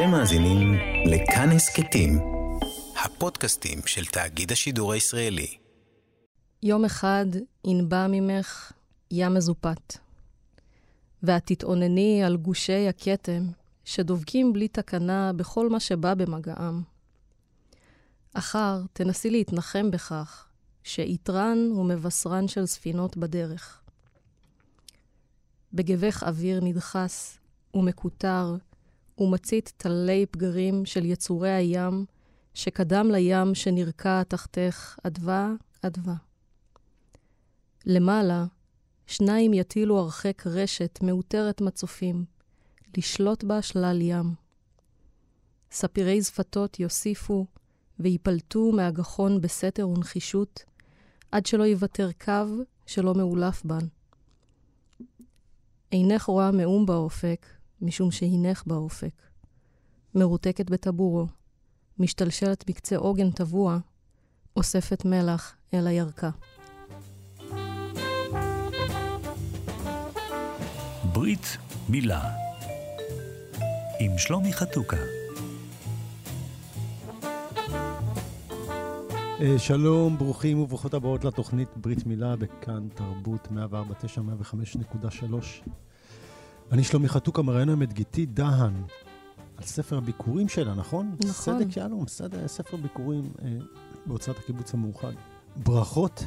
אתם מאזינים לכאן הסכתים, הפודקאסטים של תאגיד השידור הישראלי. יום אחד ינבע ממך ים מזופת, ואת תתעונני על גושי הכתם שדובקים בלי תקנה בכל מה שבא במגעם. אחר תנסי להתנחם בכך שיתרן ומבשרן של ספינות בדרך. בגבך אוויר נדחס ומקוטר ומצית תלי פגרים של יצורי הים שקדם לים שנרקע תחתך עדווה עדווה. למעלה שניים יטילו הרחק רשת מאותרת מצופים לשלוט בה שלל ים. ספירי זפתות יוסיפו ויפלטו מהגחון בסתר ונחישות, עד שלא יוותר קו שלא מעולף בן. אינך רואה מאום באופק, משום שהינך באופק. מרותקת בטבורו, משתלשלת בקצה עוגן טבוע, אוספת מלח אל הירקה. ברית מילה עם שלומי חתוכה. שלום, ברוכים וברוכות הבאות לתוכנית ברית מילה בכאן תרבות 104.9 105.3. אני שלומי חתוכה, מראיין היום את גיתית דהן על ספר הביקורים שלה, נכון? סדק יהלום, ספר ביקורים בהוצאת הקיבוץ המאוחד. ברכות.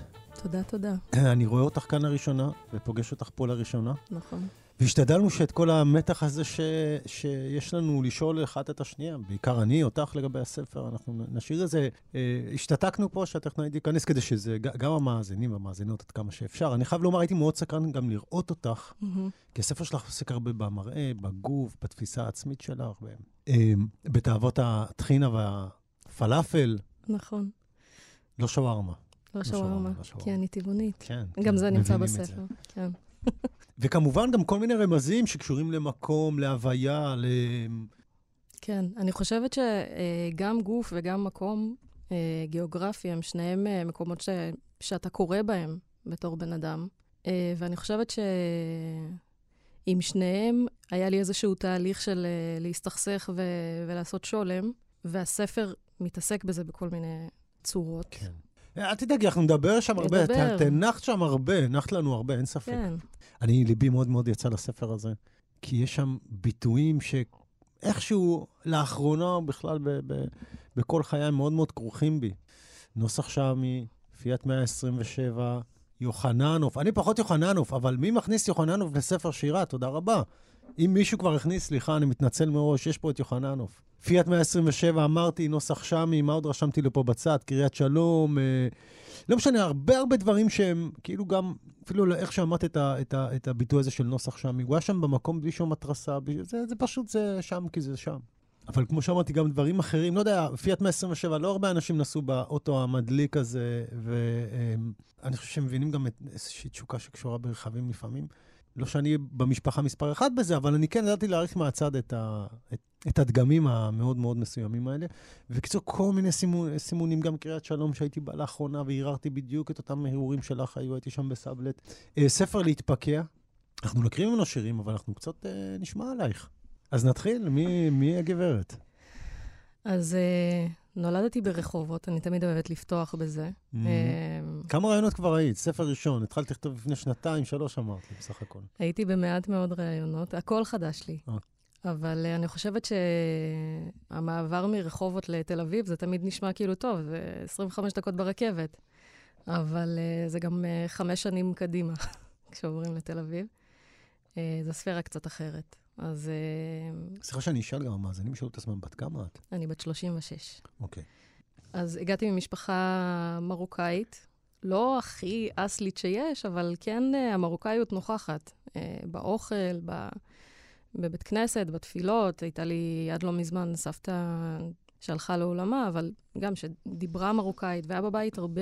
תודה. אני רואה אותך כאן לראשונה ופוגש אותך פה לראשונה. נכון. והשתדלנו שאת כל המתח הזה שיש לנו לשאול אחת את השנייה, בעיקר אני, אותך לגבי הספר, אנחנו נשאיר את זה, השתתקנו פה שהטכנאי ייכנס כדי שזה, גם המאזינים והמאזינות עד כמה שאפשר. אני חייב לומר, הייתי מאוד סקרן גם לראות אותך, כי הספר שלך עוסק הרבה במראה, בגוף, בתפיסה העצמית שלך, בתאוות התחינה והפלאפל. נכון. לא שווארמה. לא שווארמה, כי אני טבעונית. גם זה נמצא בספר, כן. וכמובן גם כל מיני רמזים שקשורים למקום, להוויה, כן, אני חושבת שגם גוף וגם מקום גיאוגרפי הם שניהם מקומות שאתה קורא בהם בתור בן אדם. ואני חושבת שעם שניהם היה לי איזשהו תהליך של להסתכסך ולעשות שולם, והספר מתעסק בזה בכל מיני צורות. כן. אל תדאגי, אנחנו נדבר שם הרבה, תנחת שם הרבה, נחת לנו הרבה, אין ספק. אני, ליבי מאוד מאוד יצא לספר הזה, כי יש שם ביטויים שאיכשהו לאחרונה בכלל בכל חיי מאוד מאוד כרוכים בי. נוסח שמי, פיית 127, יוחננוף. אני פחות יוחננוף, אבל מי מכניס יוחננוף לספר שירה? תודה רבה. אם מישהו כבר הכניס, סליחה, אני מתנצל מראש, יש פה את יוחננוף. פיית 127, אמרתי, נוסח שמי, מה עוד רשמתי לפה בצד, קריית שלום, לא משנה, הרבה דברים שהם, כאילו גם, אפילו איך שאמרת את הביטוי הזה של נוסח שמי, הוא היה שם במקום בלי שום התרסה, זה פשוט, זה שם כי זה שם. אבל כמו שאמרתי, גם דברים אחרים, לא יודע, פיית 127, לא הרבה אנשים נסעו באוטו המדליק הזה, ואני חושב שהם מבינים גם איזושהי תשוקה שקשורה ברחבים לפעמים, לא שאני במשפחה מספר אחד בזה, אבל אני כן ידעתי להעריך מהצד את הדגמים המאוד מאוד מסוימים האלה. וקיצור, כל מיני סימונים, גם קריאת שלום שהייתי בא לאחרונה, והיררתי בדיוק את אותם מהירורים שלך, הייתי שם בסבלט. ספר להתפקע. אנחנו נקרים ממנו שירים, אבל אנחנו קצת נשמע עלייך. אז נתחיל, מי הגברת? אז נולדתי ברחובות, אני תמיד אוהבת לפתוח בזה. כמה רעיונות כבר היית? ספר ראשון, התחלת לכתוב לפני 2-3 אמרת לי בסך הכל. הייתי במעט מאוד רעיונות, הכל חדש לי. אבל אני חושבת שהמעבר מרחובות לתל אביב, זה תמיד נשמע כאילו טוב, זה 25 דקות ברכבת. אבל זה גם 5 שנים קדימה, כשעוברים לתל אביב. זו ספירה קצת אחרת. אז סליחה שאני אשאל גם המאזינים שאלו את עצמם, בת כמה את? אני בת 36. אוקיי. אז הגעתי ממשפחה מרוקאית, לא הכי אסלית שיש, אבל כן המרוקאיות נוכחת. באוכל, בבית כנסת, בתפילות, הייתה לי עד לא מזמן סבתא שהלכה לעולמה, אבל גם שדיברה מרוקאית, והיה בבית הרבה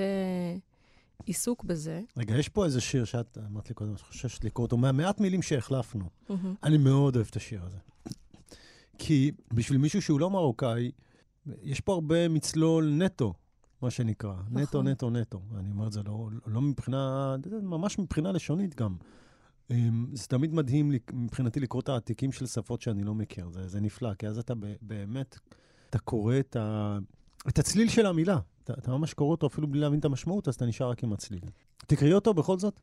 עיסוק בזה. רגע, יש פה איזה שיר שאת אמרת לי קודם, אני חוששת לקרוא אותו, מעט מילים שהחלפנו. אני מאוד אוהב את השיר הזה. כי בשביל מישהו שהוא לא מרוקאי, יש פה הרבה מצלול נטו, מה שנקרא. נטו, נטו, נטו. אני אומר את זה לא מבחינה, ממש מבחינה לשונית גם. זה תמיד מדהים מבחינתי לקרוא את העתיקים של שפות שאני לא מכיר, זה נפלא, כי אז אתה באמת, אתה קורא את הצליל של המילה, אתה ממש קורא אותו אפילו בלי להבין את המשמעות, אז אתה נשאר רק עם הצליל. תקראי אותו בכל זאת?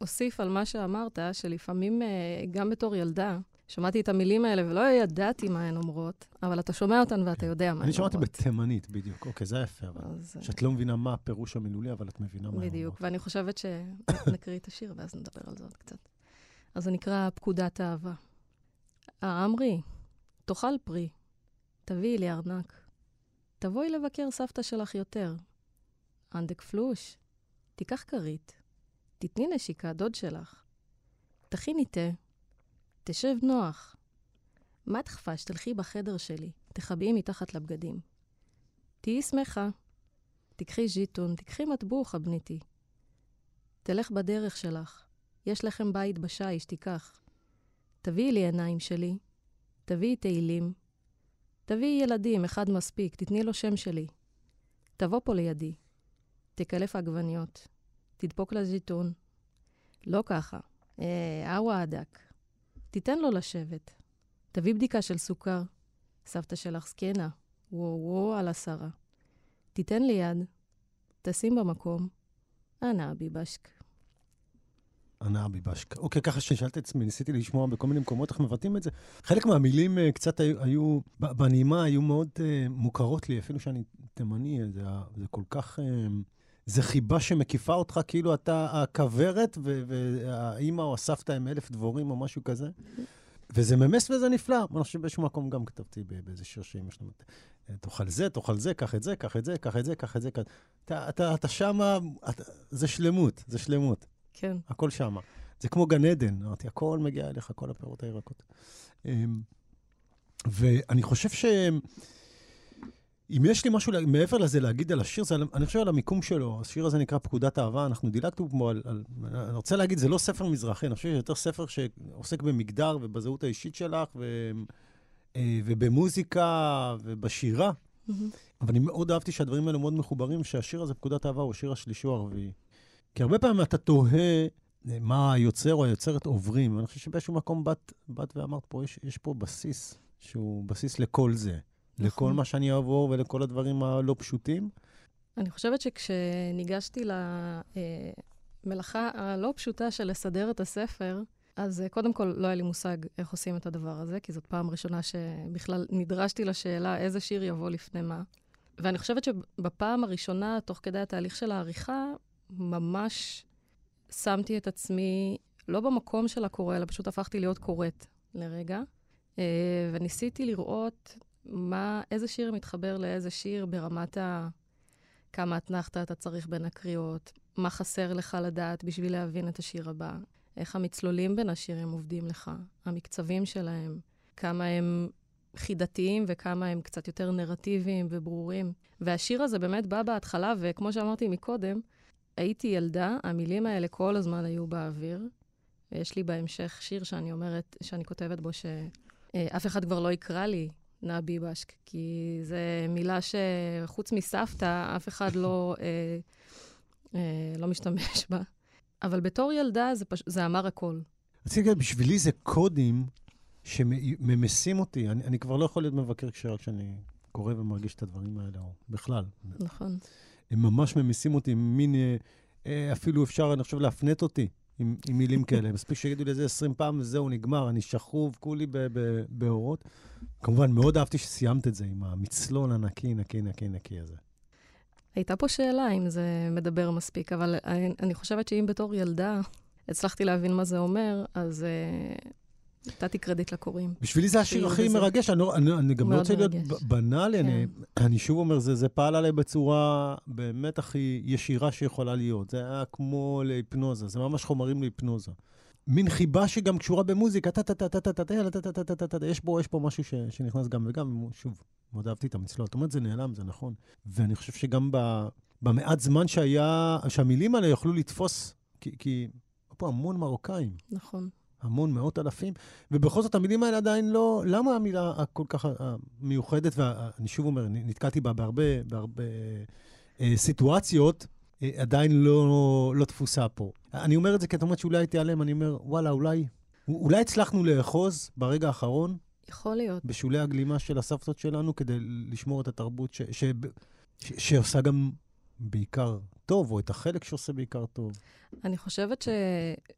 אוסיף על מה שאמרת, שלפעמים גם בתור ילדה, שמעתי את המילים האלה ולא ידעתי מה הן אומרות, אבל אתה שומע אותן ואתה יודע מה הן אומרות. אני שמעתי בתימנית בדיוק, אוקיי, זה יפה, אבל שאת לא מבינה מה הפירוש המילולי, אבל את מבינה מה הן אומרות. בדיוק, ואני חושבת שנקריא את השיר ואז נדבר על זה עוד קצת. אז זה נקרא פקודת אהבה. אמרי, תאכל פרי, תביאי לי ארנק, תבואי לבקר סבתא שלך יותר. אנדק פלוש, תיקח כרית, תתני נשיקה דוד שלך, תכיני תה, תשב נוח. מה תחפש? תלכי בחדר שלי, תחבאי מתחת לבגדים. תהי שמחה, תקחי ז'יטון, תקחי מטבוח, הבניתי. תלך בדרך שלך, יש לכם בית בשיש, תיקח. תביאי לי עיניים שלי, תביאי תהילים, תביאי ילדים, אחד מספיק, תתני לו שם שלי. תבוא פה לידי, תקלף עגבניות, תדפוק לז'יטון. לא ככה, אהווה עדק. תיתן לו לשבת. תביא בדיקה של סוכר. סבתא שלך סקנה. וואו וואו על השרה. תיתן לי יד. תשים במקום. אנא ביבשק. אנא ביבשק. אוקיי, ככה ששאלת עצמי, ניסיתי לשמוע בכל מיני מקומות, איך מבטאים את זה? חלק מהמילים קצת היו, בנעימה היו מאוד מוכרות לי, אפילו שאני תימני, זה כל כך... זה חיבה שמקיפה אותך, כאילו אתה הכברת, והאימא או הסבתא עם 1000 דבורים או משהו כזה. וזה ממש וזה נפלא. אני חושב שבאיזשהו מקום גם כתבתי באיזה שיר שאימא שלנו, תאכל זה, תאכל זה, קח את זה, קח את זה, קח את זה, קח את זה. אתה שמה, זה שלמות, זה שלמות. כן. הכל שמה. זה כמו גן עדן, אמרתי, הכל מגיע אליך, כל הפירות הירקות. ואני חושב ש... אם יש לי משהו מעבר לזה להגיד על השיר, אני חושב על המיקום שלו, השיר הזה נקרא פקודת אהבה, אנחנו דילגנו כמו על... אני רוצה להגיד, זה לא ספר מזרחי, אני חושב שזה יותר ספר שעוסק במגדר ובזהות האישית שלך, ובמוזיקה ובשירה, אבל אני מאוד אהבתי שהדברים האלה מאוד מחוברים, שהשיר הזה פקודת אהבה הוא השיר השלישי או הרביעי. כי הרבה פעמים אתה תוהה מה היוצר או היוצרת עוברים, ואני חושב שבאיזשהו מקום באת ואמרת פה, יש פה בסיס, שהוא בסיס לכל זה. לכל מה שאני אעבור ולכל הדברים הלא פשוטים? אני חושבת שכשניגשתי למלאכה הלא פשוטה של לסדר את הספר, אז קודם כל לא היה לי מושג איך עושים את הדבר הזה, כי זאת פעם ראשונה שבכלל נדרשתי לשאלה איזה שיר יבוא לפני מה. ואני חושבת שבפעם הראשונה, תוך כדי התהליך של העריכה, ממש שמתי את עצמי, לא במקום של הקורא, אלא פשוט הפכתי להיות קוראת לרגע, וניסיתי לראות... איזה שיר מתחבר לאיזה שיר ברמת כמה התנחת אתה צריך בין הקריאות, מה חסר לך לדעת בשביל להבין את השיר הבא, איך המצלולים בין השירים עובדים לך, המקצבים שלהם, כמה הם חידתיים וכמה הם קצת יותר נרטיביים וברורים. והשיר הזה באמת בא בהתחלה, וכמו שאמרתי מקודם, הייתי ילדה, המילים האלה כל הזמן היו באוויר, ויש לי בהמשך שיר שאני כותבת בו שאף אחד כבר לא יקרא לי, נא ביבשק, כי זו מילה שחוץ מסבתא, אף אחד לא משתמש בה. אבל בתור ילדה זה אמר הכל. בשבילי זה קודים שממסים אותי. אני כבר לא יכול להיות מבקר כשאני קורא ומרגיש את הדברים האלה, או בכלל. נכון. הם ממש ממסים אותי, מין, אפילו אפשר, אני חושב, להפנט אותי. עם מילים כאלה. מספיק שיגידו לזה 20 פעם, זהו, נגמר, אני שכוב, כולי באורות. כמובן, מאוד אהבתי שסיימת את זה עם המצלון הנקי, נקי, נקי, נקי הזה. הייתה פה שאלה אם זה מדבר מספיק, אבל אני חושבת שאם בתור ילדה הצלחתי להבין מה זה אומר, אז נתתי קרדיט לקוראים. בשבילי זה השיר הכי מרגש, אני גם לא רוצה להיות בנאלי, אני שוב אומר, זה פעל עליי בצורה באמת הכי ישירה שיכולה להיות. זה היה כמו להיפנוזה, זה ממש חומרים להיפנוזה. מין חיבה שגם קשורה במוזיקה, יש פה משהו שנכנס גם וגם, שוב, מאוד אהבתי את המצלול. זאת אומרת, זה נעלם, זה נכון. ואני חושב שגם במעט זמן שהמילים האלה יוכלו לתפוס, כי פה המון מרוקאים. נכון. המון, מאות אלפים, ובכל זאת המילים האלה עדיין לא, למה המילה הכל כך המיוחדת, ואני שוב אומר, נתקלתי בה בהרבה סיטואציות, עדיין לא תפוסה פה. אני אומר את זה כי אתה אומרת שאולי הייתי עליהם, אני אומר, וואלה, אולי הצלחנו לאחוז ברגע האחרון, יכול להיות. בשולי הגלימה של הסבתות שלנו, כדי לשמור את התרבות שעושה גם בעיקר טוב, או את החלק שעושה בעיקר טוב. אני חושבת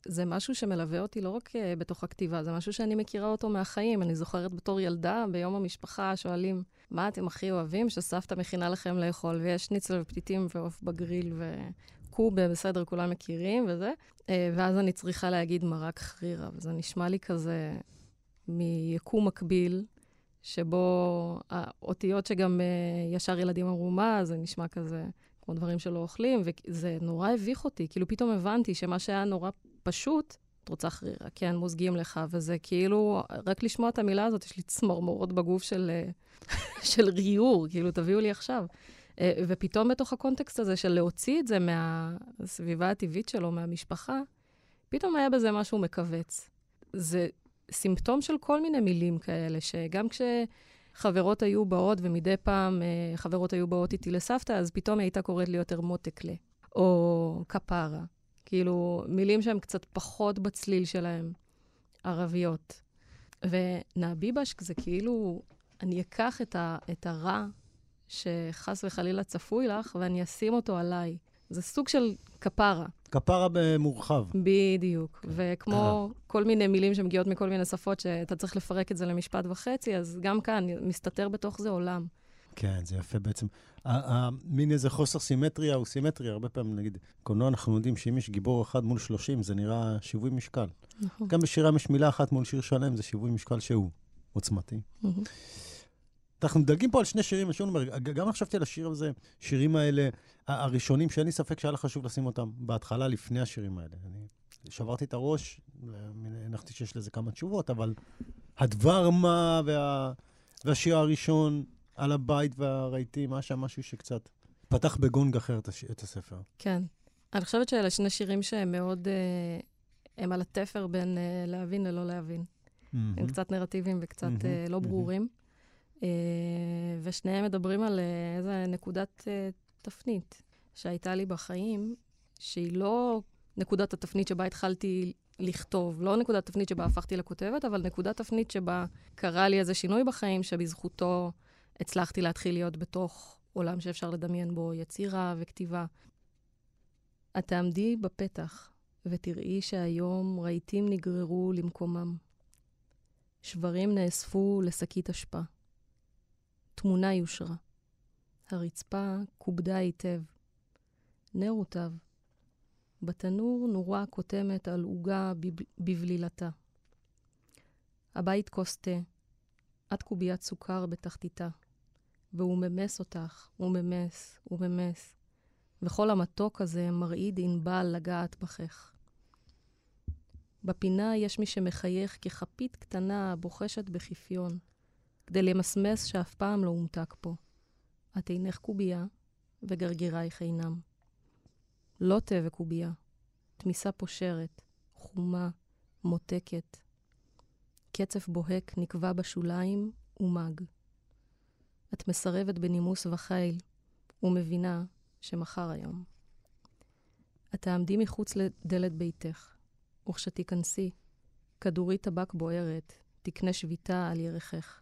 שזה משהו שמלווה אותי לא רק בתוך הכתיבה, זה משהו שאני מכירה אותו מהחיים. אני זוכרת בתור ילדה, ביום המשפחה, שואלים, מה אתם הכי אוהבים שסבתא מכינה לכם לאכול? ויש ניצל ופתיתים ועוף בגריל וקובה, בסדר, כולם מכירים וזה. ואז אני צריכה להגיד מרק חרירה, וזה נשמע לי כזה מיקום מקביל, שבו האותיות שגם ישר ילדים אמרו מה, זה נשמע כזה כמו דברים שלא אוכלים, וזה נורא הביך אותי. כאילו פתאום הבנתי שמה שהיה נורא פשוט, את רוצה חרירה, כן, מוזגים לך, וזה כאילו, רק לשמוע את המילה הזאת, יש לי צמרמורות בגוף של ריור, כאילו תביאו לי עכשיו. ופתאום בתוך הקונטקסט הזה של להוציא את זה מהסביבה הטבעית שלו, מהמשפחה, פתאום היה בזה משהו מקווץ. זה סימפטום של כל מיני מילים כאלה, שגם כשחברות היו באות, ומדי פעם חברות היו באות איתי לסבתא, אז פתאום הייתה קוראת לי יותר מותקלה, או כפרה. כאילו, מילים שהן קצת פחות בצליל שלהן, ערביות. ונאביבש, זה כאילו, אני אקח את הרע שחס וחלילה צפוי לך, ואני אשים אותו עליי. זה סוג של כפרה. כפרה במורחב. בדיוק. וכמו כל מיני מילים שמגיעות מכל מיני שפות, שאתה צריך לפרק את זה למשפט וחצי, אז גם כאן מסתתר בתוך זה עולם. כן, זה יפה בעצם. מין איזה חוסר סימטריה הוא סימטריה. הרבה פעמים, נגיד, קולנוע אנחנו יודעים שאם יש גיבור אחד מול 30, זה נראה שיווי משקל. גם בשירה יש מילה אחת מול שיר שלם, זה שיווי משקל שהוא עוצמתי. אנחנו מדלגים פה על שני שירים, גם חשבתי על השיר הזה, שירים האלה, הראשונים, שאין לי ספק שהיה לך חשוב לשים אותם בהתחלה, לפני השירים האלה. אני שברתי את הראש, הנחתי שיש לזה כמה תשובות, אבל הדבר מה, והשיר הראשון, על הבית והרהיטים, מה שם משהו שקצת פתח בגונג אחר את הספר. כן. אני חושבת שאלה שני שירים שהם מאוד, הם על התפר בין להבין ללא להבין. הם קצת נרטיביים וקצת לא ברורים. ושניהם מדברים על איזה נקודת תפנית שהייתה לי בחיים, שהיא לא נקודת התפנית שבה התחלתי לכתוב, לא נקודת תפנית שבה הפכתי לכותבת, אבל נקודת תפנית שבה קרה לי איזה שינוי בחיים, שבזכותו הצלחתי להתחיל להיות בתוך עולם שאפשר לדמיין בו יצירה וכתיבה. את תעמדי בפתח ותראי שהיום רהיטים נגררו למקומם. שברים נאספו לשקית אשפה. תמונה יושרה. הרצפה כובדה היטב. נר הוטב. בתנור נורה כותמת על עוגה בבלילתה. הבית קוסטה. עד קוביית סוכר בתחתיתה. והוא ממס אותך. הוא ממס. הוא ממס. וכל המתוק הזה מרעיד ענבל לגעת בחך. בפינה יש מי שמחייך כחפית קטנה בוחשת בחיפיון, כדי למסמס שאף פעם לא הומתק פה. את אינך קובייה וגרגירייך אינם. לא תווה קובייה, תמיסה פושרת, חומה, מותקת. קצף בוהק נקבע בשוליים ומג. את מסרבת בנימוס וחיל ומבינה שמחר היום. את תעמדי מחוץ לדלת ביתך. וכשתיכנסי, כדורי טבק בוערת, תקנה שביטה על ירחך.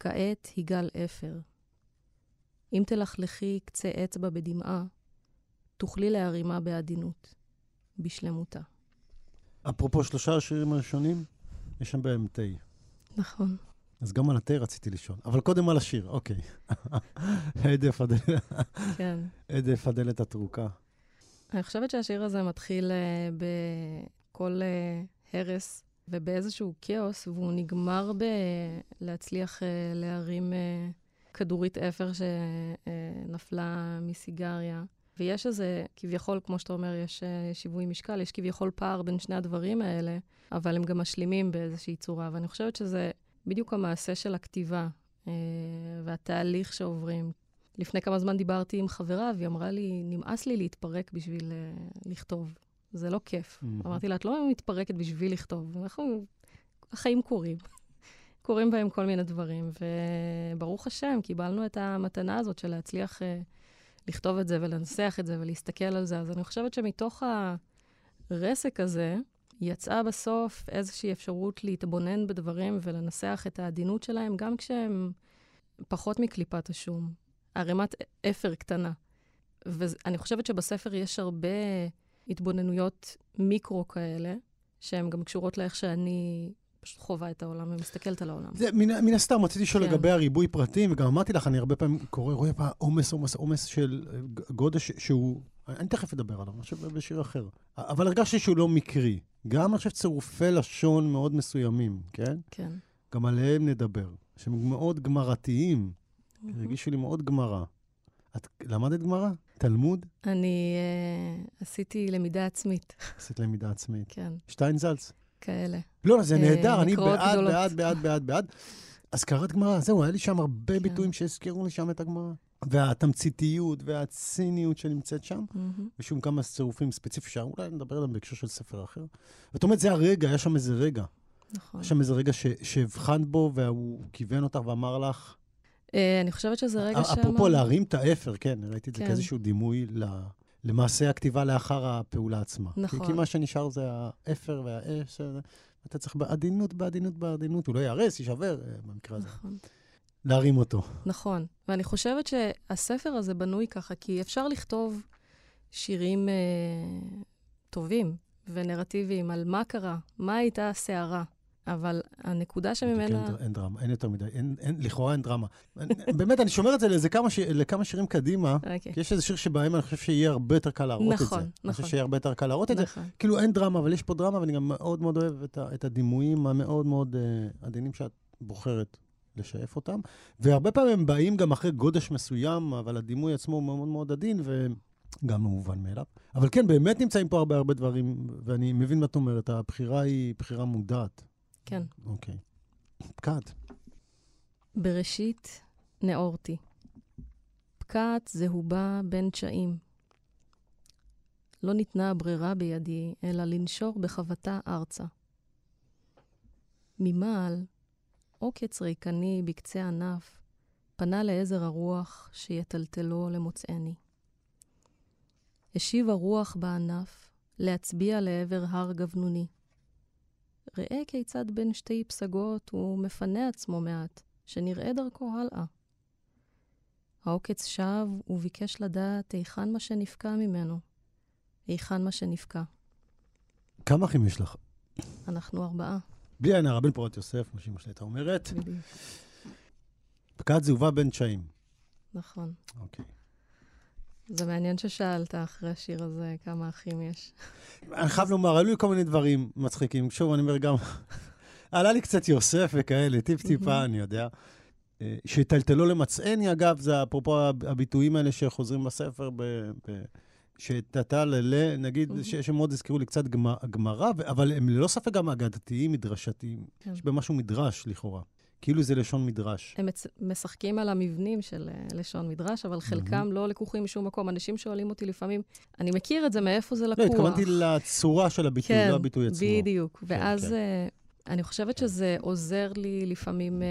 כעת היגל אפר. אם תלכלכי קצה אצבע בדמעה, תוכלי להרימה בעדינות, בשלמותה. אפרופו שלושה השירים הראשונים, יש שם בהם תי. נכון. אז גם על התי רציתי לישון, אבל קודם על השיר, אוקיי. עדף הדלת התרוקה. אני חושבת שהשיר הזה מתחיל בכל הרס ובאיזשהו כאוס, והוא נגמר להצליח להרים כדורית אפר שנפלה מסיגריה. ויש איזה, כביכול, כמו שאתה אומר, יש שיווי משקל, יש כביכול פער בין שני הדברים האלה, אבל הם גם משלימים באיזושהי צורה. ואני חושבת שזה בדיוק המעשה של הכתיבה והתהליך שעוברים. לפני כמה זמן דיברתי עם חברה, והיא אמרה לי, נמאס לי להתפרק בשביל לכתוב. זה לא כיף. אמרתי לה, את לא מתפרקת בשביל לכתוב. אנחנו, החיים קורים. קורים בהם כל מיני דברים. וברוך השם, קיבלנו את המתנה הזאת של להצליח לכתוב את זה ולנסח את זה ולהסתכל על זה. אז אני חושבת שמתוך הרסק הזה, יצאה בסוף איזושהי אפשרות להתבונן בדברים ולנסח את העדינות שלהם, גם כשהם פחות מקליפת השום. ערימת אפר קטנה. ואני חושבת שבספר יש הרבה התבוננויות מיקרו כאלה, שהן גם קשורות לאיך שאני פשוט חובה את העולם ומסתכלת על העולם. זה מן הסתם, רציתי שואל לגבי הריבוי פרטים, וגם אמרתי לך, אני הרבה פעמים קורא, רואה פעם עומס של גודש שהוא, אני תכף אדבר עליו, אני חושב בשיר אחר. אבל הרגשתי שהוא לא מקרי. גם אני חושב צירופי לשון מאוד מסוימים, כן? כן. גם עליהם נדבר. שהם מאוד גמרתיים. הרגישו לי מאוד גמרה. את למדת גמרא? תלמוד? אני עשיתי למידה עצמית. עשית למידה עצמית. כן. שטיינזלץ? כאלה. לא, זה נהדר, אני בעד. אז קראת גמרא, זהו, היה לי שם הרבה ביטויים שהזכירו לי שם את הגמרא. והתמציתיות והציניות שנמצאת שם, ושום כמה צירופים ספציפיים שם, אולי נדבר עליהם בהקשר של ספר אחר. ואת אומרת, זה הרגע, היה שם איזה רגע. נכון. היה שם איזה רגע שהבחנת בו, והוא כיוון אותך ואמר לך, אני חושבת שזה רגע שם... אפרופו להרים את האפר, כן, ראיתי את זה כאיזשהו דימוי למעשה הכתיבה לאחר הפעולה עצמה. נכון. כי מה שנשאר זה האפר והאש, אתה צריך בעדינות, הוא לא יערס, יישבר במקרה הזה. נכון. להרים אותו. נכון, ואני חושבת שהספר הזה בנוי ככה, כי אפשר לכתוב שירים טובים ונרטיביים על מה קרה, מה הייתה הסערה. אבל הנקודה שממנה... אין דרמה, אין יותר מדי, לכאורה אין דרמה. באמת, אני שומר את זה לכמה שירים קדימה, כי יש איזה שיר שבהם אני חושב שיהיה הרבה יותר קל להראות את זה. נכון, נכון. שיהיה הרבה יותר קל להראות את זה. כאילו אין דרמה, אבל יש פה דרמה, ואני גם מאוד מאוד אוהב את הדימויים המאוד מאוד עדינים שאת בוחרת לשאף אותם. והרבה פעמים הם באים גם אחרי גודש מסוים, אבל הדימוי עצמו הוא מאוד מאוד עדין, גם מובן מאליו. אבל כן, באמת נמצאים פה הרבה דברים, ואני מבין מה את אומרת, הבחירה היא בחירה מודעת. כן. אוקיי. פקעת. בראשית נאורתי. פקעת זהובה בין תשעים. לא ניתנה הברירה בידי, אלא לנשור בחבטה ארצה. ממעל, עוקץ ריקני בקצה ענף, פנה לעזר הרוח שיטלטלו למוצאני. השיב הרוח בענף להצביע לעבר הר גבנוני. ראה כיצד בין שתי פסגות הוא מפנה עצמו מעט, שנראה דרכו הלאה. העוקץ שב וביקש לדעת היכן מה שנפקע ממנו. היכן מה שנפקע. כמה אחים יש לך? אנחנו 4. בלי עין הרע, בן פורת יוסף, מה שאמא שלי הייתה אומרת. בדיוק. פקעת זהובה בין תשעים. נכון. אוקיי. זה מעניין ששאלת אחרי השיר הזה, כמה אחים יש. אני חייב לומר, עלו לי כל מיני דברים מצחיקים. שוב, אני אומר גם, עלה לי קצת יוסף וכאלה, טיפ-טיפה, אני יודע. שטלטלו למצאני, אגב, זה אפרופו הביטויים האלה שחוזרים בספר, שטלטל, נגיד, שמאוד הזכירו לי קצת גמרא, אבל הם ללא ספק גם אגדתיים, מדרשתיים. יש במשהו מדרש, לכאורה. כאילו זה לשון מדרש. הם משחקים על המבנים של לשון מדרש, אבל חלקם לא לקוחים משום מקום. אנשים שואלים אותי לפעמים, אני מכיר את זה, מאיפה זה לקוח? לא, התכוונתי לצורה של הביטוי, לא הביטוי עצמו. כן, בדיוק. ואז אני חושבת שזה עוזר לי לפעמים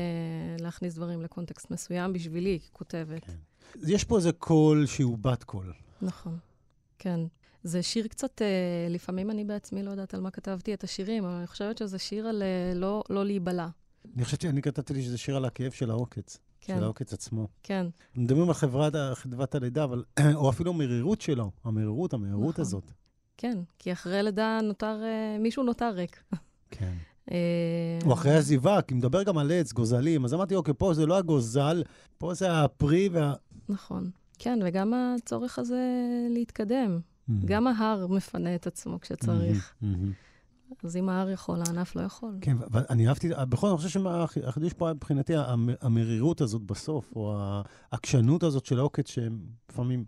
להכניס דברים לקונטקסט מסוים בשבילי, ככותבת. יש פה איזה קול שהוא בת קול. נכון, כן. זה שיר קצת, לפעמים אני בעצמי לא יודעת על מה כתבתי את השירים, אבל אני חושבת שזה שיר על לא להיבלה. אני חושבת שאני כתבתי לי שזה שיר על הכאב של העוקץ, של העוקץ עצמו. כן. מדברים על חדוות הלידה, או אפילו מרירות שלו, המהירות הזאת. כן, כי אחרי לידה מישהו נותר ריק. כן. או אחרי הזיווה, כי מדבר גם על עץ, גוזלים, אז אמרתי, אוקיי, פה זה לא הגוזל, פה זה הפרי וה... נכון. כן, וגם הצורך הזה להתקדם. גם ההר מפנה את עצמו כשצריך. אז אם ההר יכול, הענף לא יכול. כן, ואני אהבתי, בכל זאת, אני חושב שהחידוש פה מבחינתי, המרירות הזאת בסוף, או העקשנות הזאת של העוקץ, שלפעמים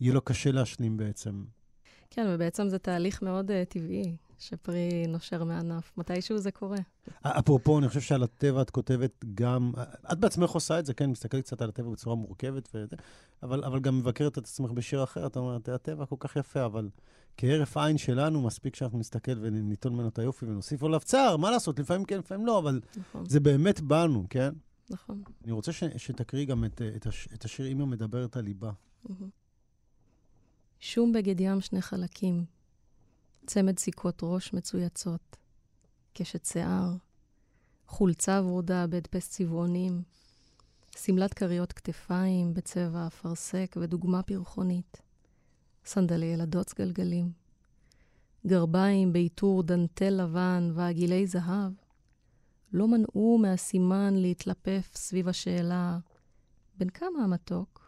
יהיה לו קשה להשלים בעצם. כן, ובעצם זה תהליך מאוד טבעי, שפרי נושר מענף. מתישהו זה קורה. אפרופו, אני חושב שעל הטבע את כותבת גם, את בעצמך עושה את זה, כן, מסתכלת קצת על הטבע בצורה מורכבת, אבל גם מבקרת את עצמך בשיר אחר, אתה אומרת, הטבע כל כך יפה, אבל... כהרף עין שלנו, מספיק שאנחנו נסתכל וניתון ממנו את היופי ונוסיף עליו צער, מה לעשות? לפעמים כן, לפעמים לא, אבל זה באמת בנו, כן? נכון. אני רוצה שתקריא גם את השיר, אמא מדברת על ליבה. שום בגד ים שני חלקים, צמד סיכות ראש מצויצות, קשת שיער, חולצה ורודה בהדפס צבעונים, סמלת קריות כתפיים בצבע אפרסק ודוגמה פרחונית, סנדלי ילדות גלגלים, גרביים בעיטור דנטל לבן ועגילי זהב, לא מנעו מהסימן להתלפף סביב השאלה, בין כמה המתוק?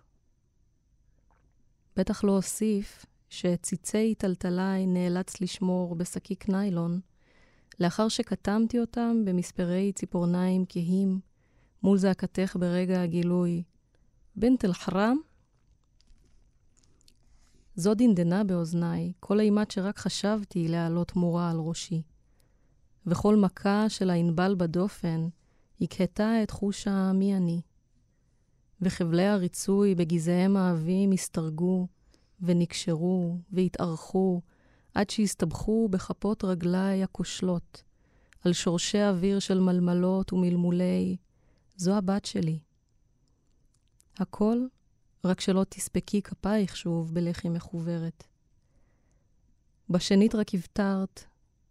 בטח לא הוסיף שציצי טלטלי נאלץ לשמור בשקיק ניילון, לאחר שקטמתי אותם במספרי ציפורניים כהים, מול זעקתך ברגע הגילוי, בנת אל-חרם? זו דנדנה באוזניי, כל אימת שרק חשבתי להעלות מורה על ראשי. וכל מכה של הענבל בדופן הקהתה את חוש המי אני. וחבלי הריצוי בגזעיהם האבים הסתרגו ונקשרו והתארכו עד שהסתבכו בחפות רגליי הכושלות, על שורשי אוויר של מלמלות ומלמולי, זו הבת שלי. הכל רק שלא תספקי כפייך שוב בלחי מחוברת. בשנית רק הבטרת,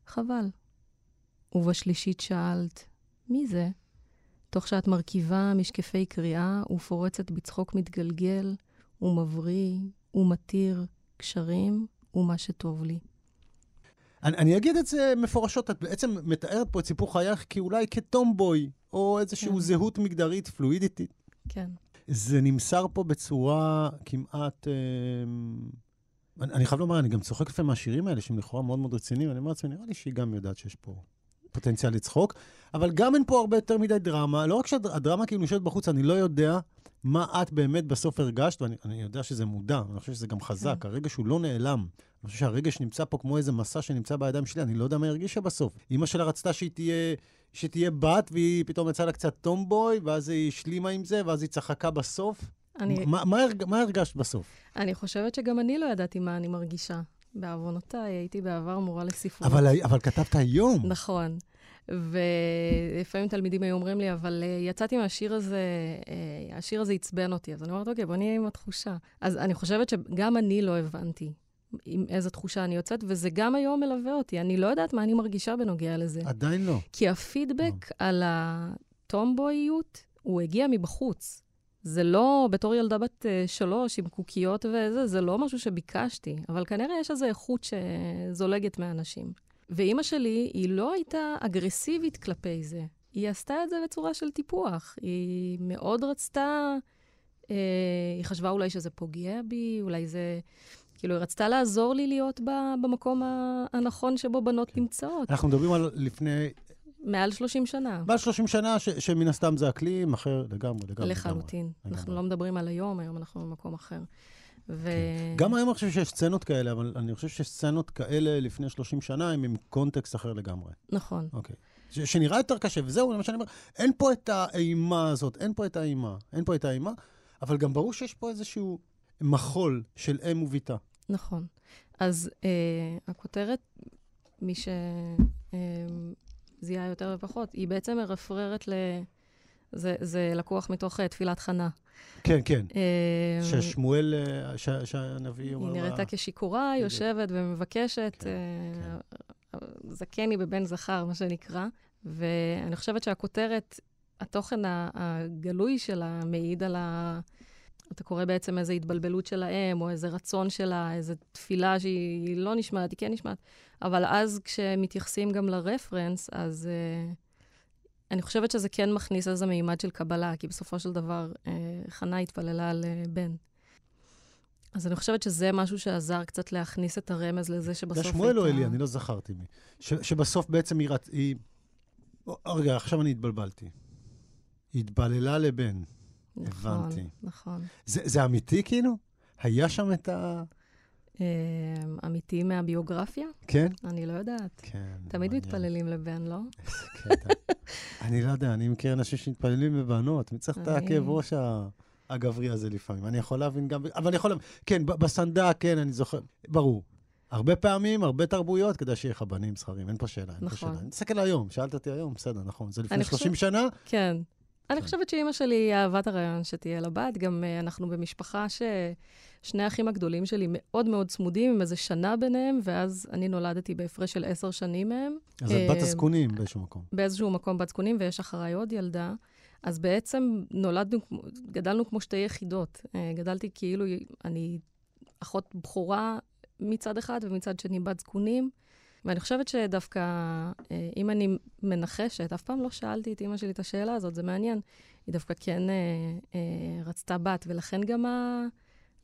חבל. ובשלישית שאלת, מי זה? תוך שאת מרכיבה משקפי קריאה ופורצת בצחוק מתגלגל ומבריא ומתיר קשרים ומה שטוב לי. אני אגיד את זה מפורשות, את בעצם מתארת פה את סיפור חייך כאולי כטומבוי, או איזשהו זהות מגדרית פלואידית. כן. זה נמסר פה בצורה כמעט... אני חייב לומר, אני גם צוחק לפעמים מהשירים האלה, שהם לכאורה מאוד מאוד רציניים, אני אומר לעצמי, נראה לי שהיא גם יודעת שיש פה פוטנציאל לצחוק, אבל גם אין פה הרבה יותר מדי דרמה, לא רק שהדרמה כאילו נשארת בחוץ, אני לא יודע מה את באמת בסוף הרגשת, ואני יודע שזה מודע, אני חושב שזה גם חזק, הרגש הוא לא נעלם, אני חושב שהרגש נמצא פה כמו איזה מסע שנמצא בידיים שלי, אני לא יודע מה הרגישה בסוף. אמא שלה רצתה שהיא תהיה בת, והיא פתאום יצאה לה קצת טומבוי, ואז היא השלימה עם זה, ואז היא צחקה בסוף. מה הרגשת בסוף? אני חושבת שגם אני לא ידעתי מה אני מרגישה. בעוונותיי, הייתי בעבר מורה לספרות. אבל כתבת היום. נכון. ולפעמים תלמידים היו אומרים לי, אבל יצאתי מהשיר הזה, השיר הזה עצבן אותי. אז אני אומרת, אוקיי, בוא נהיה עם התחושה. אז אני חושבת שגם אני לא הבנתי עם איזו תחושה אני יוצאת, וזה גם היום מלווה אותי. אני לא יודעת מה אני מרגישה בנוגע לזה. עדיין לא. כי הפידבק על הטומבויות, הוא הגיע מבחוץ. זה לא, בתור ילדה בת 3 עם קוקיות וזה, זה לא משהו שביקשתי, אבל כנראה יש איזו איכות שזולגת מהאנשים. ואימא שלי, היא לא הייתה אגרסיבית כלפי זה. היא עשתה את זה בצורה של טיפוח. היא מאוד רצתה, היא חשבה אולי שזה פוגע בי, אולי זה... כאילו, היא רצתה לעזור לי להיות במקום הנכון שבו בנות נמצאות. אנחנו מדברים על לפני... מעל 30 שנה. מעל 30 שנה, שמן הסתם זה אקלים, אחר לגמרי. לחלוטין. אנחנו לא מדברים על היום, היום אנחנו במקום אחר. גם היום אני חושב שיש סצנות כאלה, אבל אני חושב שיש סצנות כאלה לפני 30 שנה, עם קונטקסט אחר לגמרי. נכון. אוקיי. שנראה יותר קשה, וזהו, למה שאני אומר, אין פה את האימה הזאת, אין פה את האימה, אבל גם ברור שיש פה איזשהו מחול של אם וביטה. נכון. אז הכותרת, מי ש... זיהה יותר ופחות, היא בעצם מרפררת ל... זה לקוח מתוך תפילת חנה. כן, כן. ששמואל, שהנביא אומר... היא נראתה כשיקורה, יושבת ומבקשת, זקני בבן זכר, מה שנקרא, ואני חושבת שהכותרת, התוכן הגלוי שלה, מעיד על ה... אתה קורא בעצם איזו התבלבלות שלהם, או איזה רצון שלה, איזו תפילה שהיא לא נשמעת, היא כן נשמעת. אבל אז כשמתייחסים גם לרפרנס, אז אני חושבת שזה כן מכניס איזה מימד של קבלה, כי בסופו של דבר חנה התפללה על בן. אז אני חושבת שזה משהו שעזר קצת להכניס את הרמז לזה שבסוף... זה שמואל או אלי, אני לא זכרתי מי. שבסוף בעצם היא... רגע, עכשיו אני התבלבלתי. היא התבללה לבן. הבנתי. נכון. זה אמיתי כאילו? היה שם את ה... אמיתי מהביוגרפיה? כן. אני לא יודעת. תמיד מתפללים לבן, לא? אני לא יודע, אני מכיר אנשים שמתפללים לבנות, מצריך את הכאב ראש הגברי הזה לפעמים. אני יכול להבין גם... אבל אני יכול להבין... כן, בסנדה, כן, אני זוכר. ברור. הרבה פעמים, הרבה תרבויות, כדי שיהיה לך בנים זכרים. אין פה שאלה. נכון. תסתכל היום, שאלת אותי היום, בסדר, נכון. זה לפני 30 שנה? כן. אני חושבת שאמא שלי היא אהבת הרעיון שתהיה לבת. גם אנחנו במשפחה ששני האחים הגדולים שלי מאוד מאוד צמודים, עם איזה שנה ביניהם, ואז אני נולדתי בהפרש של 10 שנים מהם. אז את בת הזקונים באיזשהו מקום. באיזשהו מקום בת זקונים, ויש אחריי עוד ילדה. אז בעצם נולדנו, גדלנו כמו שתי יחידות. גדלתי כאילו אני אחות בחורה מצד אחד, ומצד שני בת זקונים. ואני חושבת שדווקא, אם אני מנחשת, אף פעם לא שאלתי את אמא שלי את השאלה הזאת, זה מעניין. היא דווקא כן רצתה בת, ולכן גם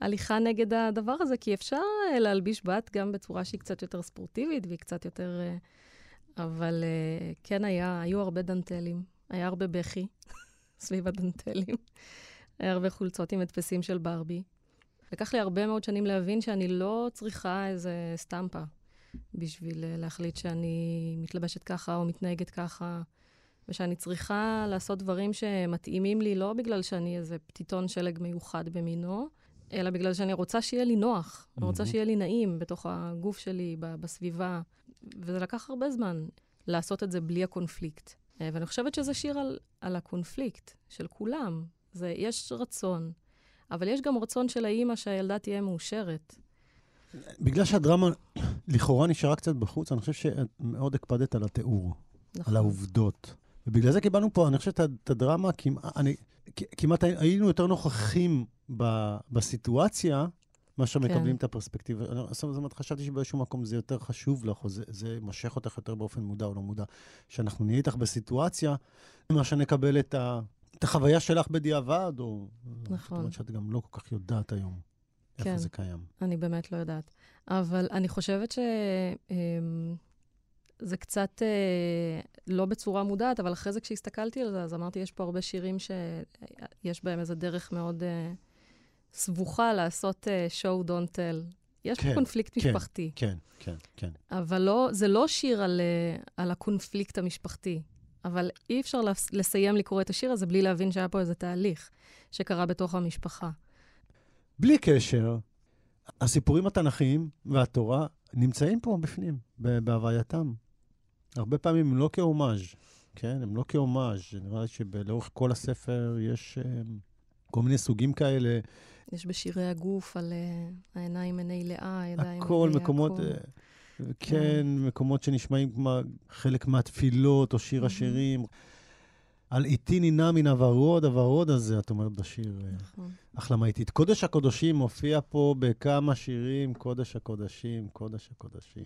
ההליכה נגד הדבר הזה, כי אפשר להלביש בת גם בצורה שהיא קצת יותר ספורטיבית, והיא קצת יותר... אבל כן היו הרבה דנטלים, היה הרבה בכי סביב הדנטלים, היה הרבה חולצות עם הדפסים של ברבי. לקח לי הרבה מאוד שנים להבין שאני לא צריכה איזה סטמפה. בשביל להחליט שאני מתלבשת ככה או מתנהגת ככה, ושאני צריכה לעשות דברים שמתאימים לי, לא בגלל שאני איזה פתיתון שלג מיוחד במינו, אלא בגלל שאני רוצה שיהיה לי נוח, אני רוצה שיהיה לי נעים בתוך הגוף שלי, בסביבה, וזה לקח הרבה זמן לעשות את זה בלי הקונפליקט. ואני חושבת שזה שיר על הקונפליקט של כולם. יש רצון, אבל יש גם רצון של האמא שהילדה תהיה מאושרת. בגלל שהדרמה לכאורה נשארה קצת בחוץ, אני חושב שמאוד הקפדת על התיאור, על העובדות. ובגלל זה קיבלנו פה, אני חושב את הדרמה, כמעט היינו יותר נוכחים בסיטואציה, מה שמקבלים את הפרספקטיבה. זאת אומרת, חשבתי שבאיזשהו מקום זה יותר חשוב לך, או זה משך אותך יותר באופן מודע או לא מודע, שאנחנו נהיה איתך בסיטואציה, מה שנקבל את החוויה שלך בדיעבד, או... נכון. שאת גם לא כל כך יודעת היום. איפה זה קיים? אני באמת לא יודעת. אבל אני חושבת שזה קצת לא בצורה מודעת, אבל אחרי זה כשהסתכלתי על זה, אז אמרתי, יש פה הרבה שירים שיש בהם איזו דרך מאוד סבוכה לעשות show don't tell. יש פה קונפליקט משפחתי. כן, כן, כן. אבל זה לא שיר על הקונפליקט המשפחתי. אבל אי אפשר לסיים לקרוא את השיר הזה בלי להבין שהיה פה איזה תהליך שקרה בתוך המשפחה. בלי קשר, הסיפורים התנ"כיים והתורה נמצאים פה בפנים, בהווייתם. הרבה פעמים הם לא כאומאז', כן? הם לא כאומאז'. נראה לי שלאורך כל הספר יש כל מיני סוגים כאלה. יש בשירי הגוף על העיניים עיני לאה, הידיים הכל, מקומות, כן, מקומות שנשמעים כמו חלק מהתפילות או שיר השירים. על איתי נינה מן הוורוד, הוורוד הזה, את אומרת בשיר, החלמה איתית. קודש הקודשים מופיע פה בכמה שירים, קודש הקודשים, קודש הקודשים.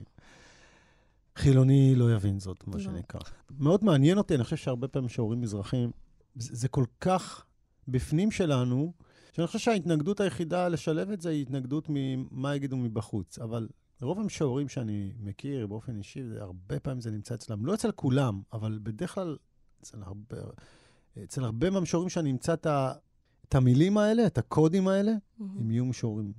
חילוני לא יבין זאת, מה שנקרא. מאוד מעניין אותי, אני חושב שהרבה פעמים שהורים מזרחים, זה כל כך בפנים שלנו, שאני חושב שההתנגדות היחידה לשלב את זה, היא התנגדות ממה יגידו מבחוץ. אבל רוב המשאורים שאני מכיר באופן אישי, הרבה פעמים זה נמצא אצלם, לא אצל כולם, אבל בדרך כלל, אצל הרבה מהמשוררים שאני אמצא את המילים האלה, את הקודים האלה, הם יהיו משוררים.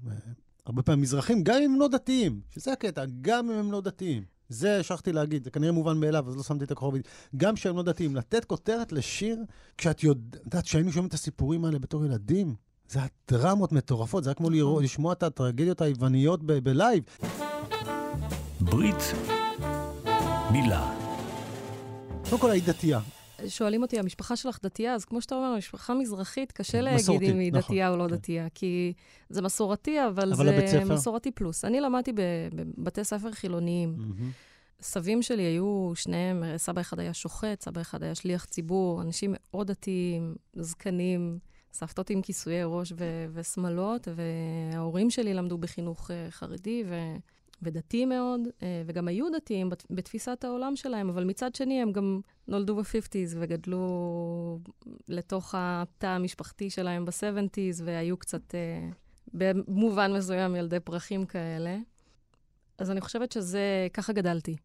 הרבה פעמים מזרחים, גם אם הם לא דתיים, שזה הקטע, גם אם הם לא דתיים. זה שכחתי להגיד, זה כנראה מובן מאליו, אז לא שמתי את הכוכבית. גם שהם לא דתיים, לתת כותרת לשיר, כשאת יודעת שהיינו שומעים את הסיפורים האלה בתור ילדים, זה הדרמות מטורפות, זה היה כמו לשמוע את הטרגדיות היווניות בלייב. ברית מילה. קודם כל, היא דתייה. שואלים אותי, המשפחה שלך דתייה? אז כמו שאתה אומר, המשפחה מזרחית, קשה להגיד אם היא דתייה או לא דתייה, כי זה מסורתי, אבל זה מסורתי פלוס. אני למדתי בבתי ספר חילוניים. סבים שלי היו שניהם, סבא אחד היה שוחט, סבא אחד היה שליח ציבור, אנשים מאוד דתיים, זקנים, סבתות עם כיסויי ראש ושמלות, וההורים שלי למדו בחינוך חרדי, ודתי מאוד, וגם היו דתיים בתפיסת העולם שלהם, אבל מצד שני הם גם נולדו ב-50s וגדלו לתוך התא המשפחתי שלהם ב-70s, והיו קצת, במובן מסוים, ילדי פרחים כאלה. אז אני חושבת שזה, ככה גדלתי.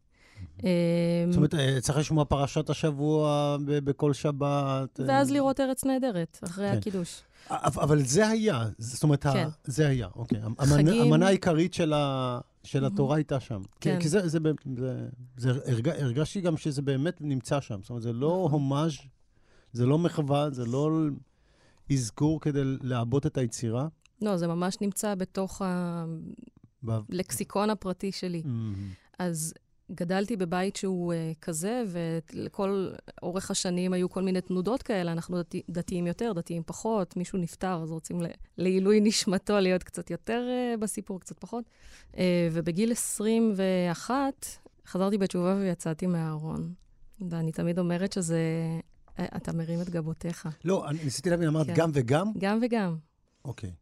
זאת אומרת, צריך לשמוע פרשת השבוע בכל שבת. ואז לראות ארץ נהדרת, אחרי הקידוש. אבל זה היה, זאת אומרת, זה היה, אוקיי. המנה העיקרית של התורה הייתה שם. כי זה הרגשתי גם שזה באמת נמצא שם. זאת אומרת, זה לא הומאז', זה לא מחווה, זה לא אזכור כדי לעבות את היצירה. לא, זה ממש נמצא בתוך הלקסיקון הפרטי שלי. אז גדלתי בבית שהוא כזה, ולכל אורך השנים היו כל מיני תנודות כאלה, אנחנו דתיים יותר, דתיים פחות, מישהו נפטר, אז רוצים לעילוי נשמתו להיות קצת יותר בסיפור, קצת פחות. ובגיל 21 חזרתי בתשובה ויצאתי מהארון. ואני תמיד אומרת שזה, אתה מרים את גבותיך. לא, ניסיתי להבין, אמרת גם וגם? גם וגם. אוקיי.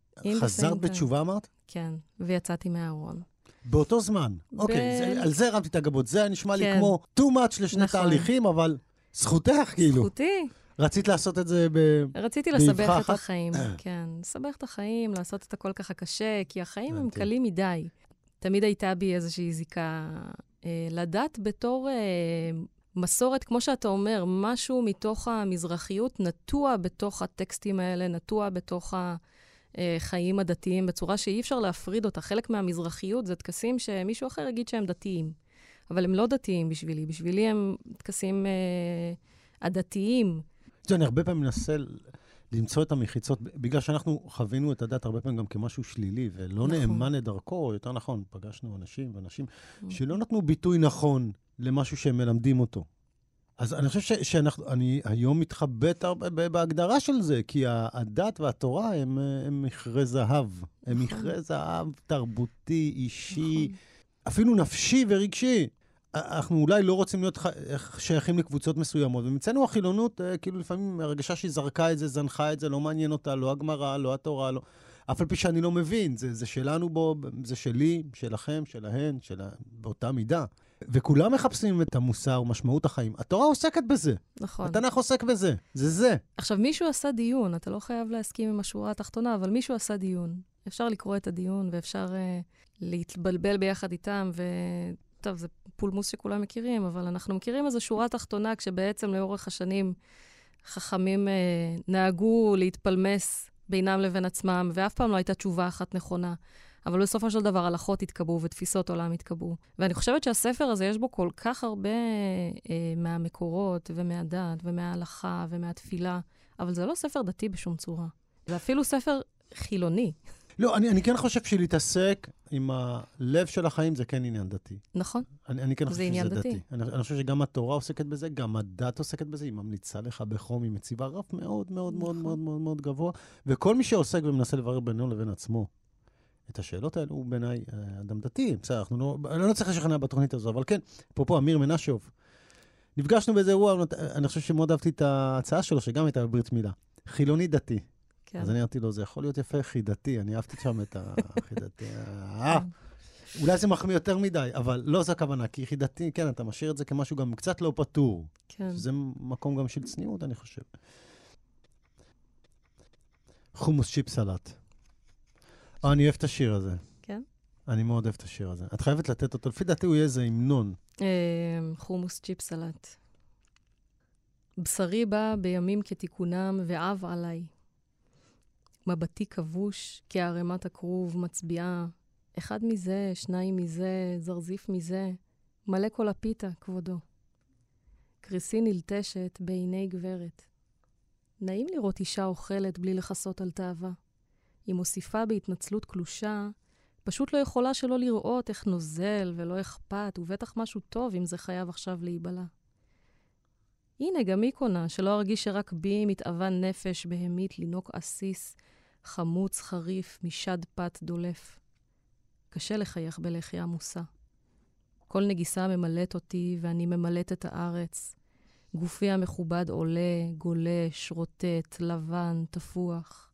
חזרת בתשובה אמרת? כן, ויצאתי מהארון. באותו זמן. אוקיי, על זה הרמתי את הגבות. זה נשמע לי כמו too much לשני תהליכים, אבל זכותך כאילו. זכותי. רצית לעשות את זה באבחה אחת? רציתי לסבך את החיים, כן. לסבך את החיים, לעשות את הכל ככה קשה, כי החיים הם קלים מדי. תמיד הייתה בי איזושהי זיקה לדת בתור מסורת, כמו שאתה אומר, משהו מתוך המזרחיות נטוע בתוך הטקסטים האלה, נטוע בתוך חיים הדתיים, בצורה שאי אפשר להפריד אותה. חלק מהמזרחיות זה טקסים שמישהו אחר יגיד שהם דתיים, אבל הם לא דתיים בשבילי. בשבילי הם טקסים הדתיים. אני הרבה פעמים מנסה למצוא את המחיצות, בגלל שאנחנו חווינו את הדת הרבה פעמים גם כמשהו שלילי, ולא נאמן לדרכו, או יותר נכון, פגשנו אנשים שלא נתנו ביטוי נכון למשהו שהם מלמדים אותו. אז אני חושב שאני היום מתחבט בהגדרה של זה, כי הדת והתורה הם מכרה זהב. הם מכרה זהב תרבותי, אישי, אפילו נפשי ורגשי. אנחנו אולי לא רוצים להיות שייכים לקבוצות מסוימות, ומצאנו החילונות, כאילו לפעמים הרגשה שהיא זרקה את זה, זנחה את זה, לא מעניין אותה, לא הגמרא, לא התורה, לא... אף על פי שאני לא מבין, זה שלנו בו, זה שלי, שלכם, שלהן, באותה מידה. וכולם מחפשים את המוסר ומשמעות החיים. התורה עוסקת בזה. נכון. התנ"ך עוסק בזה. זה. עכשיו, מישהו עשה דיון, אתה לא חייב להסכים עם השורה התחתונה, אבל מישהו עשה דיון. אפשר לקרוא את הדיון, ואפשר להתבלבל ביחד איתם, טוב, זה פולמוס שכולם מכירים, אבל אנחנו מכירים איזו שורה תחתונה, כשבעצם לאורך השנים חכמים נהגו להתפלמס בינם לבין עצמם, ואף פעם לא הייתה תשובה אחת נכונה. אבל בסופו של דבר הלכות התקבעו ותפיסות עולם התקבעו. ואני חושבת שהספר הזה יש בו כל כך הרבה מהמקורות ומהדת ומההלכה ומהתפילה, אבל זה לא ספר דתי בשום צורה. זה אפילו ספר חילוני. לא, אני כן חושב שלהתעסק עם הלב של החיים זה כן עניין דתי. נכון. אני כן חושב שזה דתי. אני חושב שגם התורה עוסקת בזה, גם הדת עוסקת בזה, היא ממליצה לך בחום, היא מציבה רף מאוד מאוד מאוד מאוד מאוד גבוה, וכל מי שעוסק ומנסה לברר בינו לבין עצמו את השאלות האלו, הוא בעיניי אדם דתי. בסדר, אני לא צריך לשכנע בתוכנית הזו, אבל כן, אפרופו אמיר מנשיוב, נפגשנו באיזה אירוע, אני חושב שמאוד אהבתי את ההצעה שלו, שגם הייתה ברית מילה, חילוני דתי. אז אני אמרתי לו, זה יכול להיות יפה חידתי, אני אהבתי שם את החידתי. אולי זה מחמיא יותר מדי, אבל לא זו הכוונה, כי חידתי, כן, אתה משאיר את זה כמשהו גם קצת לא פתור. זה מקום גם של צניעות, אני חושב. חומוס שיפ סלט. אני אוהב את השיר הזה. כן? אני מאוד אוהב את השיר הזה. את חייבת לתת אותו, לפי דעתי הוא יהיה איזה אימנון. חומוס צ'יפ סלט. בשרי בא בימים כתיקונם ואב עליי. מבטי כבוש כערמת הכרוב מצביעה. אחד מזה, שניים מזה, זרזיף מזה. מלא כל הפיתה, כבודו. קריסי נלטשת בעיני גברת. נעים לראות אישה אוכלת בלי לחסות על תאווה. היא מוסיפה בהתנצלות קלושה, פשוט לא יכולה שלא לראות איך נוזל ולא אכפת, ובטח משהו טוב אם זה חייב עכשיו להיבלה. הנה גם היא קונה, שלא הרגיש שרק בי מתאווה נפש בהמית לנוק עסיס, חמוץ חריף, משד פת דולף. קשה לחייך בלחי עמוסה. כל נגיסה ממלאת אותי ואני ממלאת את הארץ. גופי המכובד עולה, גולש, רוטט, לבן, תפוח.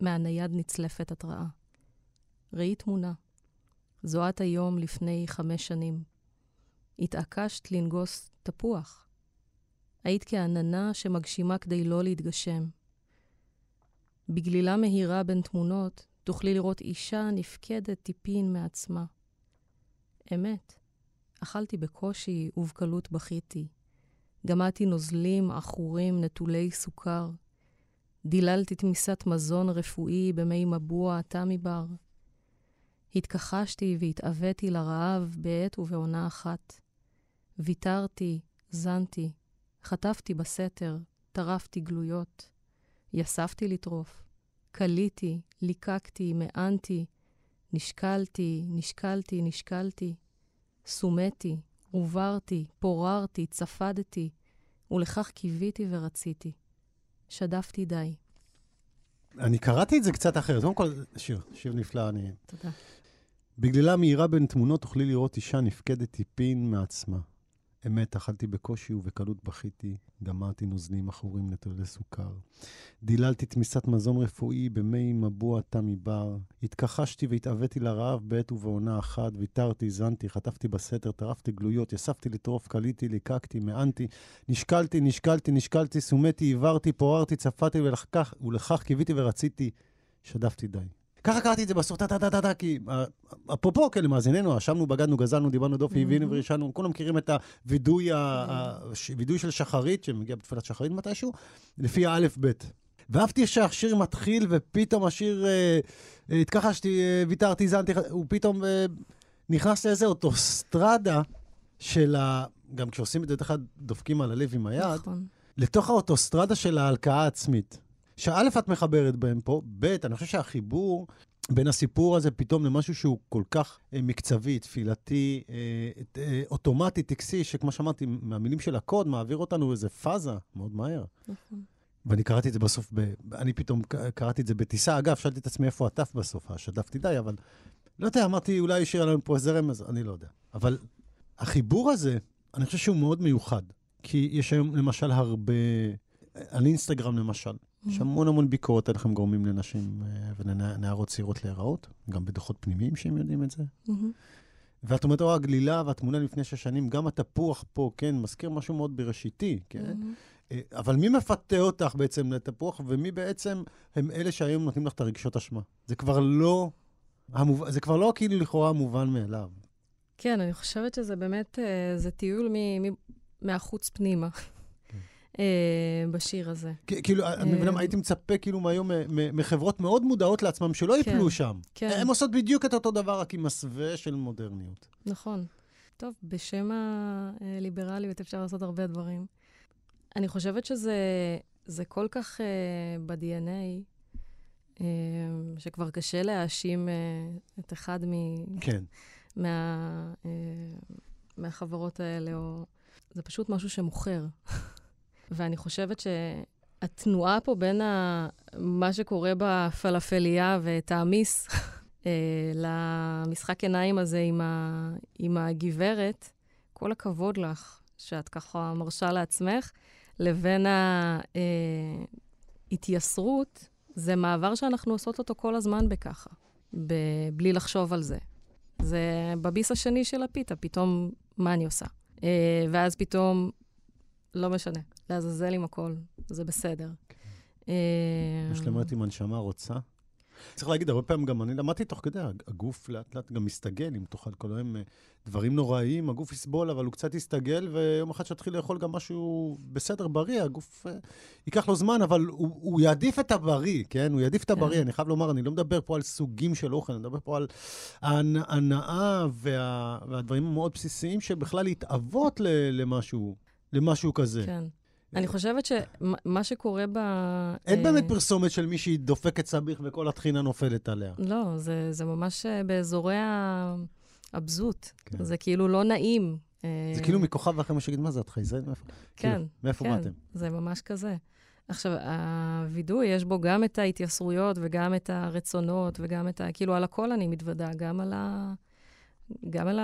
מהנייד נצלפת התראה. ראי תמונה. זוהת היום לפני 5 שנים. התעקשת לנגוס תפוח. היית כעננה שמגשימה כדי לא להתגשם. בגלילה מהירה בין תמונות, תוכלי לראות אישה נפקדת טיפין מעצמה. אמת. אכלתי בקושי ובקלות בכיתי. גמעתי נוזלים, עכורים, נטולי סוכר. דיללתי תמיסת מזון רפואי במי מבוע תמי בר. התכחשתי והתאוויתי לרעב בעת ובעונה אחת. ויתרתי, זנתי, חטפתי בסתר, טרפתי גלויות. יספתי לטרוף, קליתי, ליקקתי, מענתי, נשקלתי, סומתי, עוברתי, פוררתי, צפדתי, ולכך קיוויתי ורציתי. שדפתי די. אני קראתי את זה קצת אחרת. קודם כל, שיר נפלא. תודה. בגלילה מהירה בין תמונות תוכלי לראות אישה נפקדת טיפין מעצמה. אמת, אכלתי בקושי ובקלות בכיתי, גמרתי נוזלים אחורים נטולי סוכר. דיללתי תמיסת מזון רפואי במי מבוע תמי בר. התכחשתי והתאוויתי לרעב בעת ובעונה אחת, ויתרתי, זנתי, חטפתי בסתר, טרפתי גלויות, יספתי לטרוף, קליתי, ליקקתי, מענתי, נשקלתי, סומתי, עיוורתי, פוררתי, צפתי, ולכך קיוויתי ורציתי, שדפתי די. ככה קראתי את זה בסוף, כי אפרופו, כאלה מאזיננו, אשמנו, בגדנו, גזלנו, דיברנו דופי, הבינו ורישנו, כולם מכירים את הוידוי של שחרית, שמגיע בתפילת שחרית מתישהו, לפי האלף בית. ואהבתי שהשיר מתחיל, ופתאום השיר, התכחשתי, ויתרתי, זנתי, ופתאום נכנס לאיזה אוטוסטרדה של ה... גם כשעושים את זה, אחד דופקים על הלב עם היד, לתוך האוטוסטרדה של ההלקאה העצמית. שאלף את מחברת בהם פה, ב' אני חושב שהחיבור בין הסיפור הזה פתאום למשהו שהוא כל כך מקצבי, תפילתי, אוטומטי, טקסי, שכמו שאמרתי, מהמילים של הקוד מעביר אותנו איזה פאזה מאוד מהר. נכון. ואני קראתי את זה בסוף, אני פתאום קראתי את זה בטיסה, אגב, שאלתי את עצמי איפה עטף בסוף, שדפתי די, אבל לא יודע, אמרתי, אולי ישיר עלינו פה איזה רמז, אני לא יודע. אבל החיבור הזה, אני חושב שהוא מאוד מיוחד, כי יש היום למשל הרבה, על אינסטגרם למשל, יש המון ביקורת, אנחנו גורמים לנשים ונערות צעירות להיראות, גם בדוחות פנימיים שהם יודעים את זה. ואת אומרת, או הגלילה והתמונה לפני 6 שנים, גם התפוח פה, כן, מזכיר משהו מאוד בראשיתי, כן? אבל מי מפתה אותך בעצם לתפוח, ומי בעצם הם אלה שהיום נותנים לך את הרגשות אשמה? זה כבר לא כאילו לכאורה מובן מאליו. כן, אני חושבת שזה באמת, זה טיול מהחוץ פנימה. בשיר הזה. כאילו, הייתי מצפה כאילו מהיום מחברות מאוד מודעות לעצמם שלא יפלו שם. הן עושות בדיוק את אותו דבר, רק עם מסווה של מודרניות. נכון. טוב, בשם הליברליות אפשר לעשות הרבה דברים. אני חושבת שזה כל כך ב-DNA, שכבר קשה להאשים את אחד מהחברות האלה, זה פשוט משהו שמוכר. ואני חושבת שהתנועה פה בין מה שקורה בפלאפליה ותעמיס למשחק עיניים הזה עם הגברת, כל הכבוד לך שאת ככה מרשה לעצמך, לבין ההתייסרות, זה מעבר שאנחנו עושות אותו כל הזמן בככה, בלי לחשוב על זה. זה בביס השני של הפיתה, פתאום מה אני עושה? ואז פתאום... לא משנה, להזזל עם הכל, זה בסדר. יש למדת אם הנשמה רוצה? צריך להגיד, הרבה פעמים גם אני למדתי תוך כדי, הגוף לאט לאט גם מסתגל, אם תאכל כל היום דברים נוראים, הגוף יסבול, אבל הוא קצת יסתגל, ויום אחד שתחיל לאכול גם משהו בסדר, בריא, הגוף ייקח לו זמן, אבל הוא יעדיף את הבריא, כן? הוא יעדיף את הבריא, אני חייב לומר, אני לא מדבר פה על סוגים של אוכל, אני מדבר פה על ההנאה והדברים המאוד בסיסיים, שבכלל להתאבות למשהו. למשהו כזה. כן. אני חושבת שמה שקורה אין באמת פרסומת של מי שהיא דופקת סביך וכל התחינה נופלת עליה. לא, זה ממש באזורי הבזות. כן. זה כאילו לא נעים. זה כאילו מכוכב אחרי מה שגיד, מה זה, את חייזן? כן. כאילו, מאיפה באתם? כן, זה ממש כזה. עכשיו, הוידוי, יש בו גם את ההתייסרויות וגם את הרצונות וגם את כאילו על הכל אני מתוודע, גם על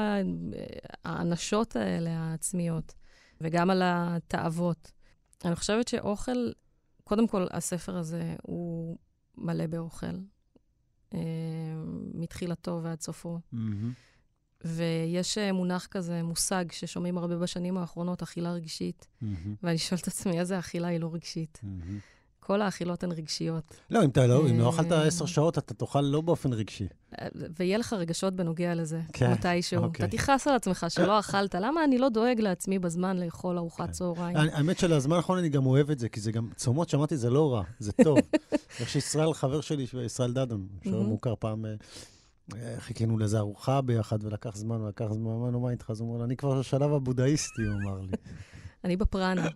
האנשות האלה העצמיות. וגם על התאבות. אני חושבת שאוכל, קודם כל, הספר הזה הוא מלא באוכל, מתחילתו ועד סופו. ויש מונח כזה, מושג ששומעים הרבה בשנים האחרונות, אכילה רגשית. ואני שואל את עצמי, איזה אכילה היא לא רגשית? כל האכילות הן רגשיות. לא, אם לא אכלת 10 שעות, אתה תאכל לא באופן רגשי. ויהיה לך רגשות בנוגע לזה, מתישהו. אתה תיכנס על עצמך שלא אכלת. למה אני לא דואג לעצמי בזמן לאכול ארוחת צהריים? האמת שלזמן האחרון אני גם אוהב את זה, כי זה גם צומות, שמעתי, זה לא רע, זה טוב. איך שישראל, חבר שלי, ישראל דדון, שהוא מוכר פעם, חיכינו לזה ארוחה ביחד, ולקח זמן, מה איתך? אז הוא אומר, אני כבר בשלב הבודהיסטי, הוא אמר לי. אני בפרנה.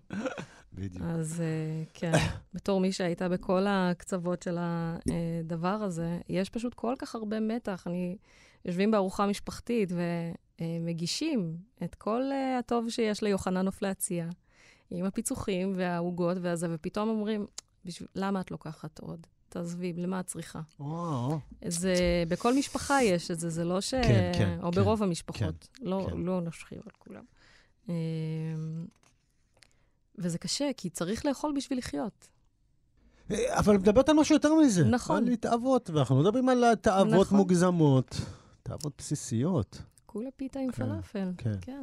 אז כן, בתור מי שהייתה בכל הקצוות של הדבר הזה, יש פשוט כל כך הרבה מתח. יושבים בארוחה משפחתית, מגישים את כל הטוב שיש ליוחנן אוף להציע, עם הפיצוחים והעוגות והזה, ופתאום אומרים, למה את לוקחת עוד? תעזבי, למה את צריכה? זה, בכל משפחה יש את זה, זה לא ש... או ברוב המשפחות, לא נושכים על כולם. וזה קשה, כי צריך לאכול בשביל לחיות. אבל מדברת על משהו יותר מזה. נכון. על התאבות, ואנחנו מדברים על התאבות מוגזמות, תאבות בסיסיות. כולה פיתה עם פלאפל. כן.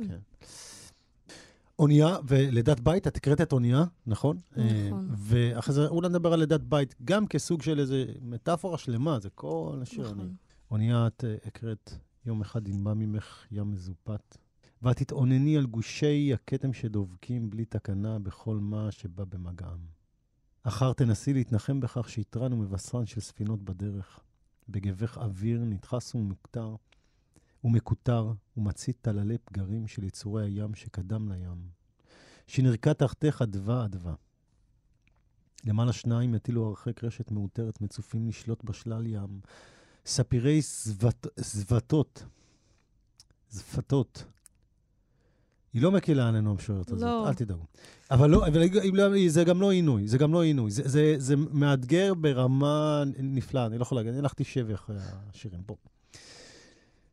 אונייה ולידת בית, את קראת את אונייה, נכון? נכון. ואחרי זה אולי נדבר על לידת בית, גם כסוג של איזה מטאפורה שלמה, זה כל השיר. נכון. אונייה, את קראת יום אחד ינבע ממך ים מזופת, ואת התעונני על גושי הכתם שדובקים בלי תקנה בכל מה שבא במגעם. אחר תנסי להתנחם בכך שיתרן ומבשרן של ספינות בדרך. בגבך אוויר נדחס ומוקטר, ומקוטר ומצית תללי פגרים של יצורי הים שקדם לים, שנרקע תחתך עדווה עדווה. למעלה שניים הטילו הרחק רשת מאותרת מצופים לשלוט בשלל ים, ספירי זפתות. היא לא מקילה עלינו המשוררת הזאת, אל תדאגו. אבל לא, זה גם לא עינוי, זה גם לא עינוי. זה מאתגר ברמה נפלאה, אני לא יכול להגיד, אני הלכתי שבי אחרי השירים פה.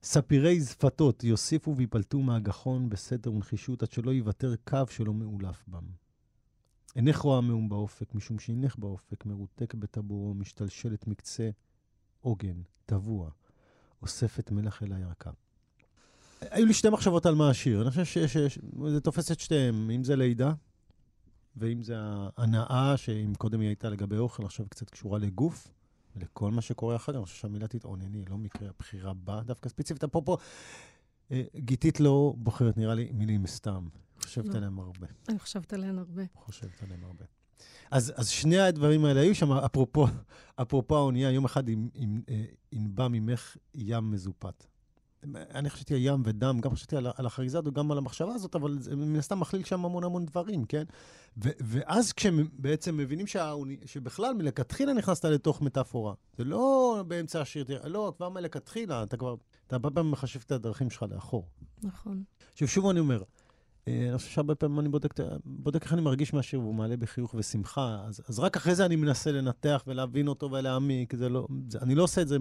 ספירי זפתות יוסיפו ויפלטו מהגחון בסתר ונחישות, עד שלא ייוותר קו שלא מאולף בם. אינך רואה מאום באופק, משום שאינך באופק, מרותק בטבורו, משתלשלת מקצה עוגן, טבוע, אוספת מלח אל הירקה. היו לי שתי מחשבות על מה השיר. אני חושב שזה תופס את שתיהם, אם זה לידה, ואם זה ההנאה, שאם קודם היא הייתה לגבי אוכל, עכשיו קצת קשורה לגוף, ולכל מה שקורה אחר, אני חושב שהמילה תתעונני, לא מקרה הבחירה בה, דווקא ספציפית, אפרופו, גיתית לא בוחרת, נראה לי, מילים סתם. חושבת עליהם הרבה. אני חושבת עליהם הרבה. אז שני הדברים האלה היו שם, אפרופו האונייה, יום אחד ינבע ממך ים מזופת. אני חשבתי על ים ודם, גם חשבתי על החריזת וגם על המחשבה הזאת, אבל מן הסתם מכליל שם המון דברים, כן? ואז כשבעצם מבינים שבכלל מלכתחילה נכנסת לתוך מטאפורה, זה לא באמצע השיר, לא, כבר מלכתחילה, אתה הרבה פעמים מחשב את הדרכים שלך לאחור. נכון. שוב אני אומר, אני חושב שהרבה פעמים אני בודק איך אני מרגיש מהשיר, והוא מעלה בחיוך ושמחה, אז רק אחרי זה אני מנסה לנתח ולהבין אותו ולהעמיק, אני לא עושה את זה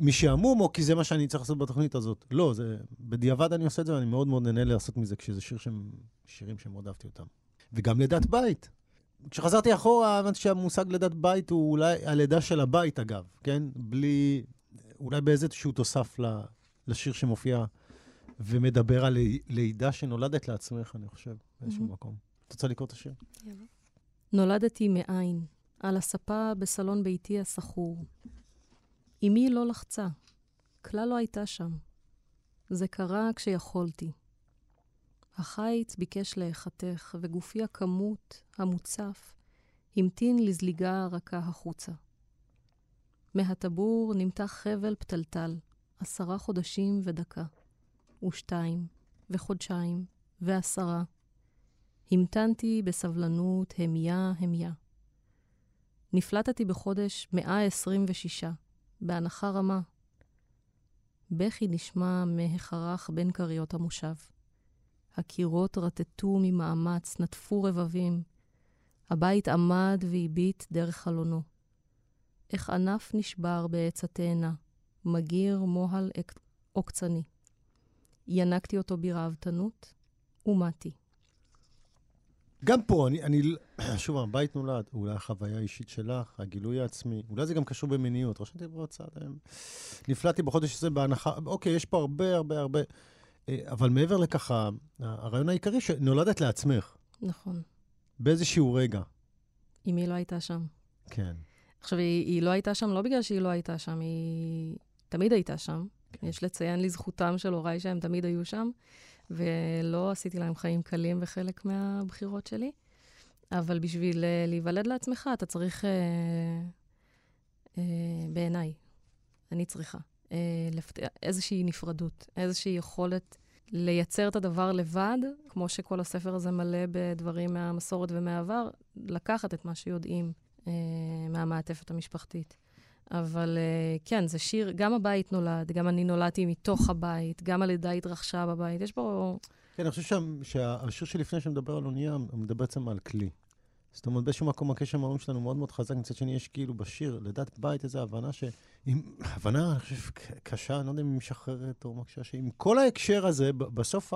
משעמום, או כי זה מה שאני צריך לעשות בתוכנית הזאת. לא, בדיעבד אני עושה את זה, ואני מאוד מאוד נהנה לעשות מזה, כשזה שירים שמאוד אהבתי אותם. וגם לידת בית. כשחזרתי אחורה, הבנתי שהמושג לידת בית הוא אולי הלידה של הבית, אגב, כן? בלי, אולי באיזשהו תוסף לשיר שמופיע, ומדבר על לידה שנולדת לעצמך, אני חושב, באיזשהו מקום. את רוצה לקרוא את השיר? נולדתי מאין, על הספה בסלון ביתי הסחור. אמי לא לחצה, כלל לא הייתה שם. זה קרה כשיכולתי. החיץ ביקש להיחתך, וגופי הכמות, המוצף, המתין לזליגה הרכה החוצה. מהטבור נמתח חבל פטלטל, 10 חודשים ודקה, 2, 2, 10. המתנתי בסבלנות, המיה. נפלטתי בחודש 126. בהנחה רמה. בכי נשמע מהחרך בין קריות המושב. הקירות רטטו ממאמץ, נטפו רבבים. הבית עמד והביט דרך חלונו. איך ענף נשבר בעץ התאנה, מגיר מוהל עוקצני. ינקתי אותו ברעבתנות, ומתי. גם פה, שוב, הבית נולד, אולי החוויה האישית שלך, הגילוי העצמי, אולי זה גם קשור במיניות, רשמתי ברצה עליהם, נפלטתי בחודש הזה בהנחה, אוקיי, יש פה הרבה, אבל מעבר לכך, הרעיון העיקרי שנולדת לעצמך. נכון. באיזשהו רגע. אם היא לא הייתה שם. כן. עכשיו, היא לא הייתה שם, לא בגלל שהיא לא הייתה שם, היא תמיד הייתה שם. יש לציין לזכותם של הוריי שהם תמיד היו שם. ולא עשיתי להם חיים קלים וחלק מהבחירות שלי, אבל בשביל להיוולד לעצמך, אתה צריך, בעיניי, אני צריכה, איזושהי נפרדות, איזושהי יכולת לייצר את הדבר לבד, כמו שכל הספר הזה מלא בדברים מהמסורת ומהעבר, לקחת את מה שיודעים מהמעטפת המשפחתית. אבל כן, זה שיר, גם הבית נולד, גם אני נולדתי מתוך הבית, גם הלידה התרחשה בבית, יש בו... כן, אני חושב שהשיר שלפני שמדבר על אונייה, הוא מדבר בעצם על כלי. זאת אומרת, באיזשהו מקום הקשר עם ההורים שלנו מאוד מאוד חזק, מצד שני יש כאילו בשיר, לידת בית, איזו הבנה ש... הבנה, אני חושב, קשה, אני לא יודע אם היא משחררת או מקשה, שעם כל ההקשר הזה, בסוף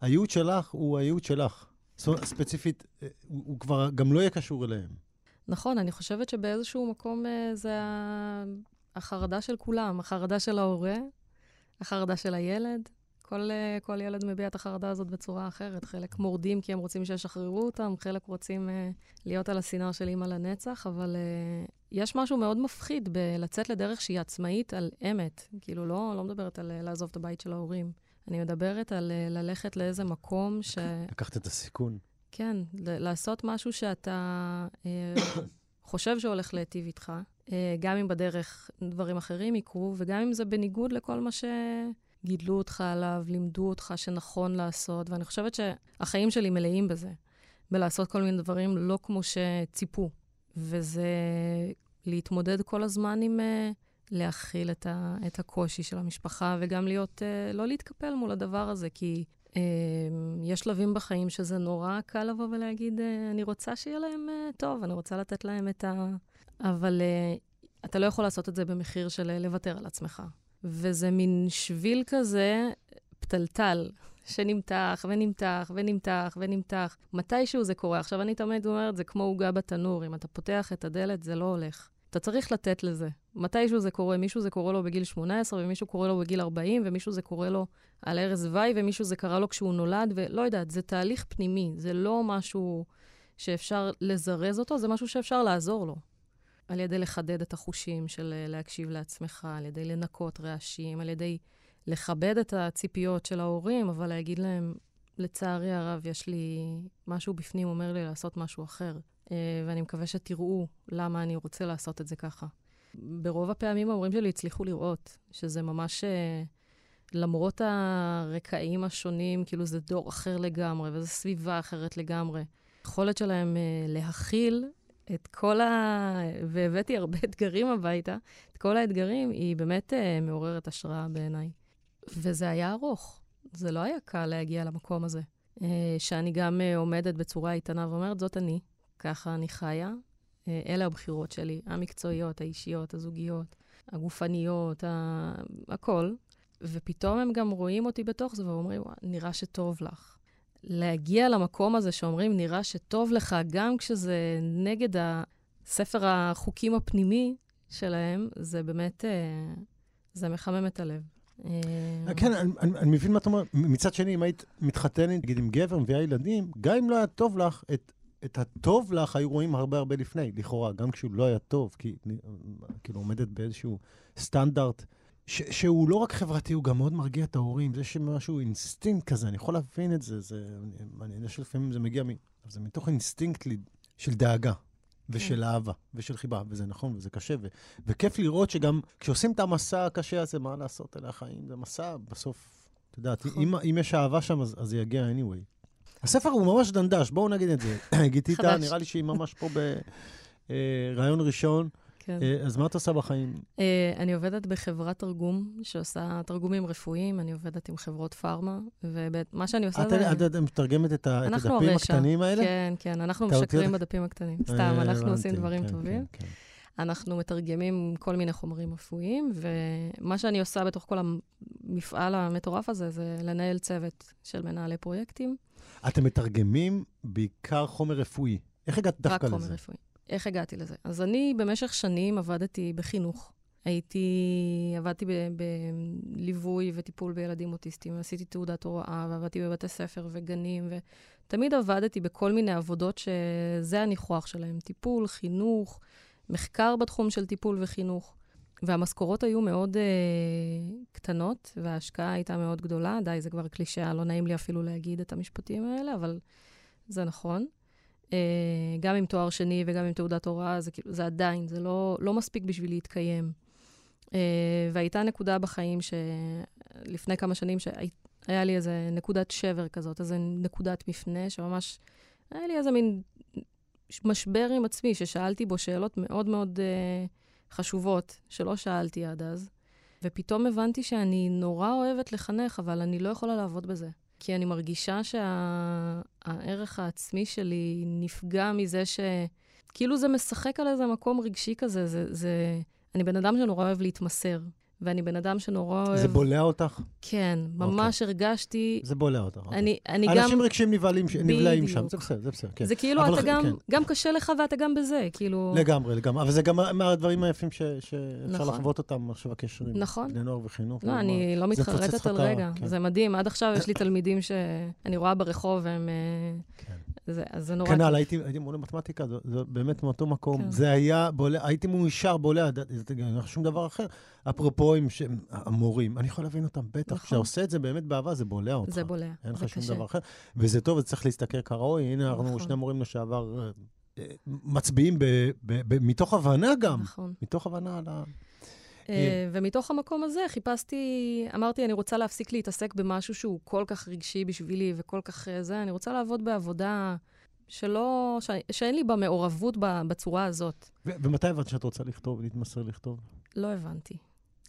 הייעוד שלך הוא הייעוד שלך. זאת אומרת, ספציפית, הוא כבר גם לא יהיה קשור אליהם. נכון, אני חושבת שבאיזשהו מקום זה החרדה של כולם, החרדה של ההורה, החרדה של הילד. כל ילד מביע את החרדה הזאת בצורה אחרת. חלק מורדים כי הם רוצים שישחררו אותם, חלק רוצים להיות על הסינר של אימא לנצח, אבל יש משהו מאוד מפחיד בלצאת לדרך שהיא עצמאית על אמת. כאילו לא מדברת על לעזוב את הבית של ההורים. אני מדברת על ללכת לאיזה מקום ש... לקחת את הסיכון. כן, לעשות משהו שאתה חושב שהולך להטיב איתך, גם אם בדרך דברים אחרים יקרו, וגם אם זה בניגוד לכל מה שגידלו אותך עליו, לימדו אותך שנכון לעשות, ואני חושבת שהחיים שלי מלאים בזה, בלעשות כל מיני דברים לא כמו שציפו, וזה להתמודד כל הזמן עם להכיל את הקושי של המשפחה, וגם להיות, לא להתקפל מול הדבר הזה, כי... יש שלבים בחיים שזה נורא קל לבוא ולהגיד, אני רוצה שיהיה להם טוב, אני רוצה לתת להם את ה... אבל אתה לא יכול לעשות את זה במחיר של לוותר על עצמך. וזה מין שביל כזה פטלטל, שנמתח ונמתח ונמתח ונמתח. מתישהו זה קורה. עכשיו אני תמיד אומרת, זה כמו הוגה בתנור, אם אתה פותח את הדלת זה לא הולך. אתה צריך לתת לזה. מתישהו זה קורה, מישהו זה קורה לו בגיל 18, ומישהו קורה לו בגיל 40, ומישהו זה קורה לו על ערש דווי, ומישהו זה קרה לו כשהוא נולד, ולא יודעת, זה תהליך פנימי, זה לא משהו שאפשר לזרז אותו, זה משהו שאפשר לעזור לו. על ידי לחדד את החושים של להקשיב לעצמך, על ידי לנקות רעשים, על ידי לכבד את הציפיות של ההורים, אבל להגיד להם, לצערי הרב, יש לי משהו בפנים אומר לי לעשות משהו אחר. ואני מקווה שתראו למה אני רוצה לעשות את זה ככה. ברוב הפעמים ההורים שלי הצליחו לראות שזה ממש, למרות הרקעים השונים, כאילו זה דור אחר לגמרי, וזו סביבה אחרת לגמרי. יכולת שלהם להכיל את כל והבאתי הרבה אתגרים הביתה, את כל האתגרים היא באמת מעוררת השראה בעיניי. וזה היה ארוך, זה לא היה קל להגיע למקום הזה. שאני גם עומדת בצורה איתנה ואומרת, זאת אני. ככה אני חיה. אלה הבחירות שלי, המקצועיות, האישיות, הזוגיות, הגופניות, הכל. ופתאום הם גם רואים אותי בתוך זה ואומרים, נראה שטוב לך. להגיע למקום הזה שאומרים, נראה שטוב לך, גם כשזה נגד הספר החוקים הפנימי שלהם, זה באמת, זה מחמם את הלב. כן, אני מבין מה אתה אומר. מצד שני, אם היית מתחתנת, נגיד עם גבר, מביאה ילדים, גם אם לא היה טוב לך את הטוב לך היו רואים הרבה הרבה לפני, לכאורה, גם כשהוא לא היה טוב, כי כאילו עומדת באיזשהו סטנדרט, שהוא לא רק חברתי, הוא גם מאוד מרגיע את ההורים, זה שמשהו אינסטינקט כזה, אני יכול להבין את זה, אני יודע שלפעמים זה מגיע, זה מתוך אינסטינקט של דאגה, ושל אהבה, ושל חיבה, וזה נכון, וזה קשה, וכיף לראות שגם כשעושים את המסע הקשה הזה, מה לעשות אל החיים, זה מסע, בסוף, אתה יודעת, אם יש אהבה שם, אז זה יגיע anyway. הספר הוא ממש דנדש, בואו נגיד את זה. גיתית, נראה לי שהיא ממש פה ברעיון ראשון. אז מה את עושה בחיים? אני עובדת בחברת תרגום, שעושה תרגומים רפואיים, אני עובדת עם חברות פארמה, ומה שאני עושה זה... את מתרגמת את הדפים הקטנים האלה? כן, כן, אנחנו משקרים בדפים הקטנים. סתם, אנחנו עושים דברים טובים. אנחנו מתרגמים כל מיני חומרים רפואיים, ומה שאני עושה בתוך כל המפעל המטורף הזה, זה לנהל צוות של מנהלי פרויקטים. אתם מתרגמים בעיקר חומר רפואי. איך הגעת דווקא לזה? רק חומר רפואי. איך הגעתי לזה? אז אני במשך שנים עבדתי בחינוך. עבדתי בליווי וטיפול בילדים אוטיסטים, עשיתי תעודת הוראה, ועבדתי בבתי ספר וגנים, ותמיד עבדתי בכל מיני עבודות שזה הניחוח שלהם. טיפול, חינוך, מחקר בתחום של טיפול וחינוך. והמשכורות היו מאוד קטנות, וההשקעה הייתה מאוד גדולה. די, זה כבר קלישאה, לא נעים לי אפילו להגיד את המשפטים האלה, אבל זה נכון. גם עם תואר שני וגם עם תעודת הוראה, זה עדיין, זה לא מספיק בשביל להתקיים. והייתה נקודה בחיים שלפני כמה שנים, שהיה לי איזה נקודת שבר כזאת, איזה נקודת מפנה, שממש היה לי איזה מין משבר עם עצמי, ששאלתי בו שאלות מאוד מאוד... חשובות שלא שאלתי עד אז, ופתאום הבנתי שאני נורא אוהבת לחנך, אבל אני לא יכולה לעבוד בזה. כי אני מרגישה שהערך העצמי שלי נפגע מזה שכאילו זה משחק על איזה מקום רגשי כזה. אני בן אדם שנורא אוהב להתמסר, ואני בן אדם שנורא אוהב... זה בולע אותך? כן, ממש הרגשתי... זה בולע אותך. אנשים רגשים נבלעים שם, זה בסדר, זה בסדר. זה כאילו אתה גם קשה לך ואתה גם בזה, כאילו... לגמרי, לגמרי, אבל זה גם מהדברים היפים שאפשר לחוות אותם עכשיו הקשרים. נכון. בני נוער וחינוך. לא, אני לא מתחרטת על רגע, זה מדהים. עד עכשיו יש לי תלמידים שאני רואה ברחוב והם... אז זה נורא... כנעל, הייתי מול למתמטיקה, זה באמת מאותו מקום. זה היה בולע, הייתי מאושר בולע, שום דבר אחר. אפרופו עם המורים, אני יכול להבין אותם בטח. כשעושה את זה באמת באהבה, זה בולע אותך. זה בולע, זה קשה. אין לך שום דבר אחר. וזה טוב, זה צריך להסתכל כראוי. הנה, אנחנו שני מורים לשעבר מצביעים מתוך הבנה גם. נכון. מתוך הבנה על ה... ומתוך המקום הזה חיפשתי, אמרתי, אני רוצה להפסיק להתעסק במשהו שהוא כל כך רגשי בשבילי וכל כך זה, אני רוצה לעבוד בעבודה שלא, שאין לי במעורבות בצורה הזאת. ומתי הבנת שאת רוצה לכתוב, להתמסר לכתוב? לא הבנתי.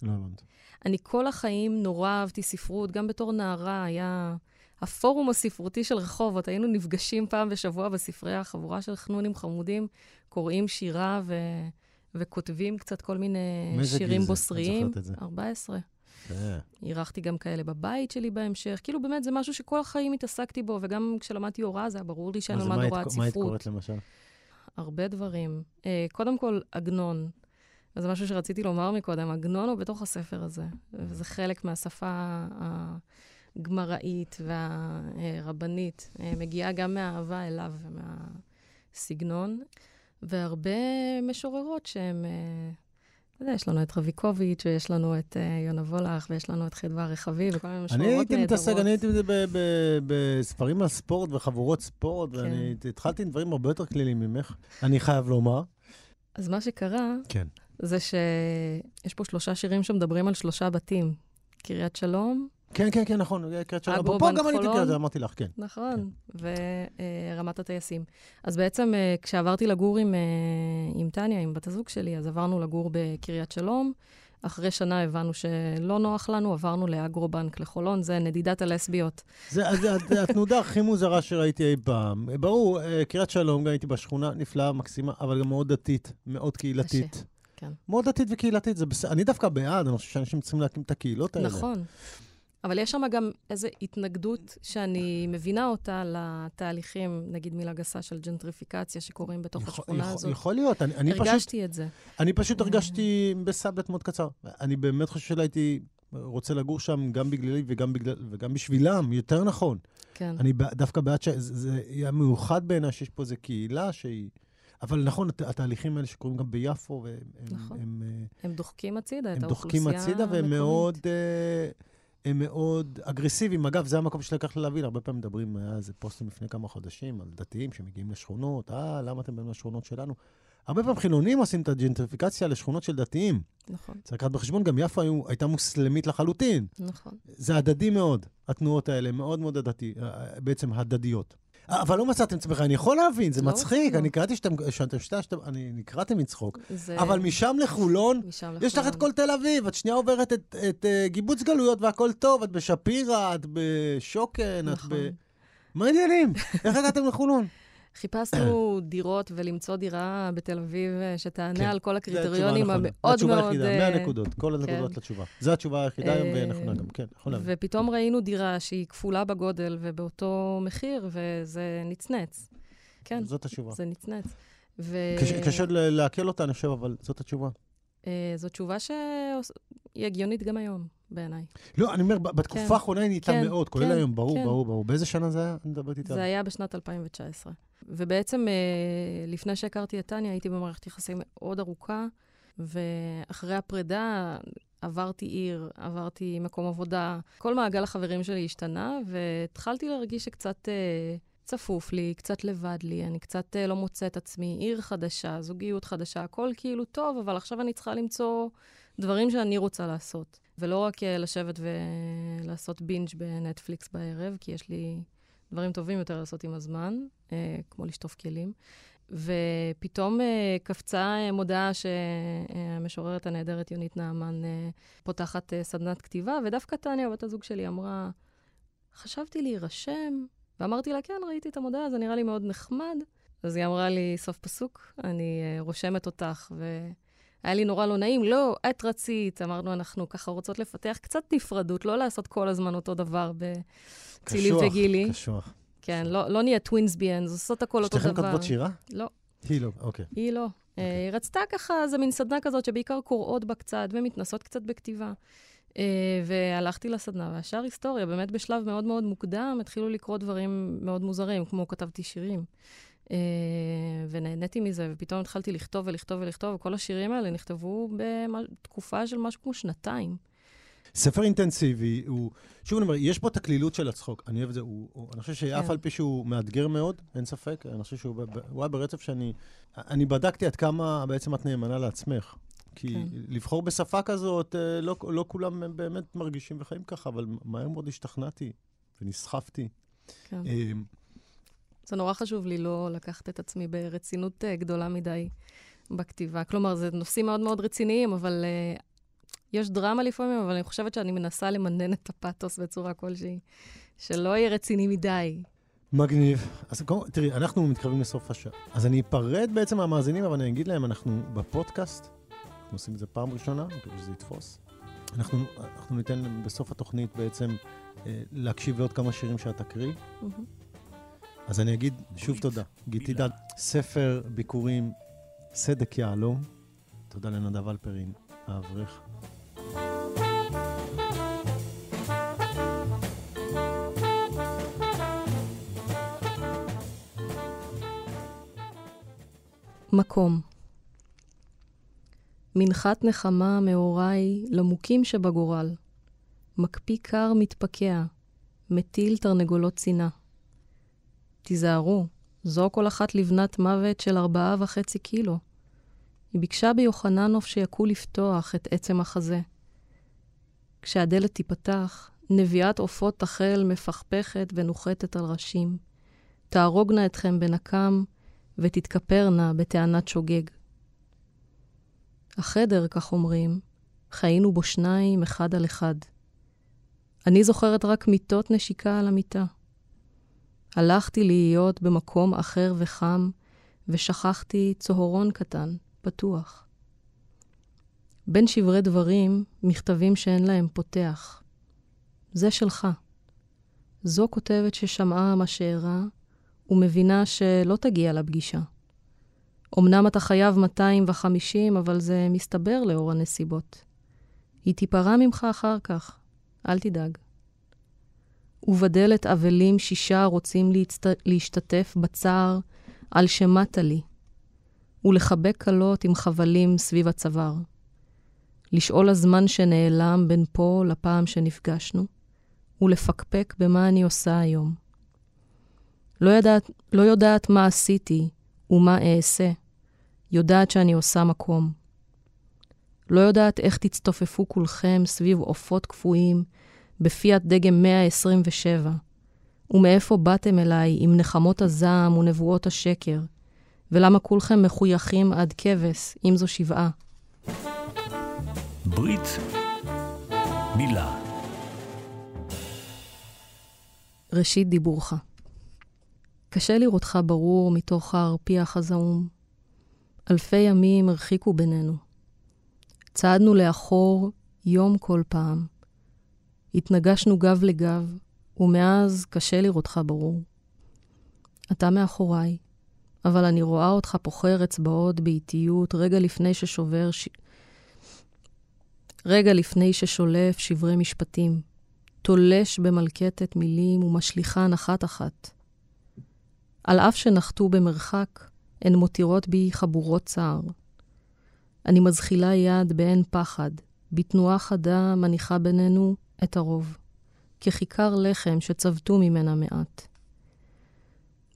לא הבנת. אני כל החיים נורא אהבתי ספרות, גם בתור נערה היה הפורום הספרותי של רחובות, היינו נפגשים פעם בשבוע בספרי החבורה של חנונים חמודים, קוראים שירה ו... וכותבים קצת כל מיני שירים בוסריים. 14. עירכתי גם כאלה בבית שלי בהמשך. כאילו באמת זה משהו שכל החיים התעסקתי בו, וגם כשלמדתי הוראה זה ברור לי שאני למד הוראת ספרות. מה היית קוראת למשל? הרבה דברים. קודם כל, עגנון. זה משהו שרציתי לומר מקודם. עגנון הוא בתוך הספר הזה. וזה חלק מהשפה הגמראית והרבנית. מגיעה גם מהאהבה אליו ומהסגנון. והרבה משוררות שהן, אתה יודע, יש לנו את רביקוביץ' ויש לנו את יונה וולך ויש לנו את חדווה רחבי וכל מיני משוררות נהדרות. אני הייתי בספרים על ספורט וחבורות ספורט, כן. ואני התחלתי עם דברים הרבה יותר כלילים ממך, אני חייב לומר. אז מה שקרה, כן. זה שיש פה 3 שירים שמדברים על 3 בתים. קריית שלום. כן, כן, כן, נכון. פה גם אני תקרא את זה, אמרתי לך, כן. נכון, ורמת הטייסים. אז בעצם כשעברתי לגור עם טניה, עם בת הזוג שלי, אז עברנו לגור בקריית שלום. אחרי שנה הבנו שלא נוח לנו, עברנו לאגרובנק לחולון, זה נדידת הלסביות. זה התנודה הכי מוזרה שראיתי אי פעם. ברור, קריית שלום, גם הייתי בשכונה נפלאה, מקסימה, אבל גם מאוד דתית, מאוד קהילתית. כן. מאוד דתית וקהילתית, זה בסדר. אני דווקא בעד, אני חושב שאנשים צריכים להקים את הקהילות האלה. נכון. אבל יש שם גם איזו התנגדות שאני מבינה אותה לתהליכים, נגיד מילה גסה של ג'נטריפיקציה שקוראים בתוך השכונה הזאת. יכול להיות. הרגשתי את זה. אני פשוט הרגשתי בסבלת מאוד קצר. אני באמת חושב שלא הייתי רוצה לגור שם גם בגללי וגם בשבילם, יותר נכון. כן. אני דווקא בעד שזה היה מיוחד בעיניי שיש פה איזו קהילה שהיא... אבל נכון, התהליכים האלה שקוראים גם ביפו, הם דוחקים הצידה את האוכלוסייה המקומית. הם מאוד אגרסיביים. אגב, זה המקום שלקחת להביא. הרבה פעמים מדברים, היה איזה פוסטים לפני כמה חודשים, על דתיים שמגיעים לשכונות, למה אתם בין השכונות שלנו? הרבה פעמים חילונים עושים את הג'נטריפיקציה לשכונות של דתיים. נכון. צריך לקחת בחשבון, גם יפה הייתה מוסלמית לחלוטין. נכון. זה הדדי מאוד. התנועות האלה מאוד מאוד הדדי, בעצם הדדיות. אבל לא מצאתם צמחה, אני יכול להבין, זה מצחיק, אני קראתי שאתם, אני נקראתם מצחוק, אבל משם לחולון, יש לך את כל תל אביב, את שנייה עוברת את גיבוץ גלויות והכל טוב, את בשפירה, את בשוקן, את ב... מה עניינים? איך הגעתם לחולון? חיפשנו דירות ולמצוא דירה בתל אביב שתענה על כל הקריטריונים המאוד מאוד... התשובה היחידה, 100 נקודות, כל הנקודות לתשובה. זו התשובה היחידה היום ונכונה גם, כן, יכול להבין. ופתאום ראינו דירה שהיא כפולה בגודל ובאותו מחיר, וזה נצנץ. כן, זאת התשובה. זה נצנץ. קשה להקל אותה, אני חושב, אבל זאת התשובה. זו תשובה שהיא הגיונית גם היום, בעיניי. לא, אני אומר, בתקופה האחרונה היא נהייתה מאוד, כולל היום, ברור. באיזה שנה זה היה? אני מדברת איתה. זה היה בשנת 2019. ובעצם, לפני שהכרתי את טניה, הייתי במערכת יחסים מאוד ארוכה, ואחרי הפרידה עברתי עיר, עברתי מקום עבודה. כל מעגל החברים שלי השתנה, והתחלתי להרגיש שקצת צפוף לי, קצת לבד לי, אני קצת לא מוצאת עצמי, עיר חדשה, זוגיות חדשה, הכל כאילו טוב, אבל עכשיו אני צריכה למצוא דברים שאני רוצה לעשות. ולא רק לשבת ולעשות בינג' בנטפליקס בערב, כי יש לי דברים טובים יותר לעשות עם הזמן, כמו לשטוף כלים. ופתאום קפצה מודעה שהמשוררת הנהדרת יונית נעמן פותחת סדנת כתיבה, ודווקא תניה, בת הזוג שלי, אמרה, חשבתי להירשם, ואמרתי לה, כן, ראיתי את המודעה, זה נראה לי מאוד נחמד. אז היא אמרה לי, סוף פסוק, אני רושמת אותך, והיה לי נורא לא נעים, לא, את רצית, אמרנו, אנחנו ככה רוצות לפתח קצת נפרדות, לא לעשות כל הזמן אותו דבר בצילית וגילי. קשוח. כן, לא נהיה טווינסביאנס, עושות הכל אותו דבר. שתכם כתבות שירה? לא. היא לא, אוקיי. היא לא. היא רצתה ככה, זה מין סדנה כזאת שבעיקר קוראות בה קצת ומתנסות קצת בכתיבה. והלכתי לסדנה, והשאר היסטוריה, באמת בשלב מאוד מאוד מוקדם, התחילו לקרוא דברים מאוד מוזרים, כמו כתבתי שירים. ונהניתי מזה, ופתאום התחלתי לכתוב ולכתוב ולכתוב, וכל השירים האלה נכתבו בתקופה של משהו כמו שנתיים. ספר אינטנסיבי, הוא, שוב אני אומר, יש בו תקלילות של הצחוק, אני אוהב את זה, אני חושב שאף על פי שהוא מאתגר מאוד, אין ספק, אני חושב שהוא היה ברצף אני בדקתי עד כמה בעצם את נאמנה לעצמך, כי לבחור בשפה כזאת, לא כולם באמת מרגישים וחיים ככה, אבל מהר מאוד השתכנעתי ונסחפתי. זה נורא חשוב לי לא לקחת את עצמי ברצינות גדולה מדי בכתיבה, כלומר, זה נושאים מאוד מאוד רציניים, אבל... יש דרמה לפעמים, אבל אני חושבת שאני מנסה למנן את הפאטוס בצורה כלשהי, שלא יהיה רציני מדי. מגניב. אז תראי, אנחנו מתקרבים לסוף השעה. אז אני אפרד בעצם מהמאזינים, אבל אני אגיד להם, אנחנו בפודקאסט, אנחנו עושים את זה פעם ראשונה, כדי שזה יתפוס. אנחנו ניתן להם בסוף התוכנית בעצם להקשיב לעוד כמה שירים שאת תקריא. אז אני אגיד שוב תודה. גיתית דהן, ספר ביקורים, סדק יהלום. תודה לנדב אלפרין, האברך. מקום. מנחת נחמה מאוריי למוקים שבגורל. מקפיא קר מתפקע, מטיל תרנגולות צינה. תיזהרו, זו כל אחת לבנת מוות של 4.5 קילו. היא ביקשה ביוחננוף שיקו לפתוח את עצם החזה. כשהדלת תיפתח, נביאת עופות תחל מפחפכת ונוחתת על ראשים. תהרוגנה אתכם בנקם, ותתקפרנה בטענת שוגג. החדר, כך אומרים, חיינו בו שניים אחד על אחד. אני זוכרת רק מיטות נשיקה על המיטה. הלכתי להיות במקום אחר וחם, ושכחתי צהרון קטן, פתוח. בין שברי דברים, מכתבים שאין להם פותח. זה שלך. זו כותבת ששמעה מה שערה, ומבינה שלא תגיע לפגישה. אמנם אתה חייב 250, אבל זה מסתבר לאור הנסיבות. היא תיפרה ממך אחר כך, אל תדאג. ובדלת אבלים 6 רוצים להשתתף בצער על שמעת לי, ולחבק קלות עם חבלים סביב הצוואר. לשאול הזמן שנעלם בין פה לפעם שנפגשנו, ולפקפק במה אני עושה היום. לא יודעת מה עשיתי ומה אעשה. יודעת שאני עושה מקום. לא יודעת איך תצטופפו כולכם סביב עופות קפואים בפיית דגם 127. ומאיפה באתם אליי עם נחמות הזעם ונבואות השקר? ולמה כולכם מחויכים עד כבש, אם זו 7? ברית מילה. ראשית דיבורך. קשה לראותך ברור מתוך ההרפיח הזעום. אלפי ימים הרחיקו בינינו. צעדנו לאחור יום כל פעם. התנגשנו גב לגב, ומאז קשה לראותך ברור. אתה מאחוריי, אבל אני רואה אותך פוחר אצבעות באיטיות רגע לפני ששולף שברי משפטים. תולש במלכתת מילים ומשליחן אחת-אחת. על אף שנחתו במרחק, הן מותירות בי חבורות צער. אני מזחילה יד בעין פחד, בתנועה חדה מניחה בינינו את הרוב, ככיכר לחם שצבטו ממנה מעט.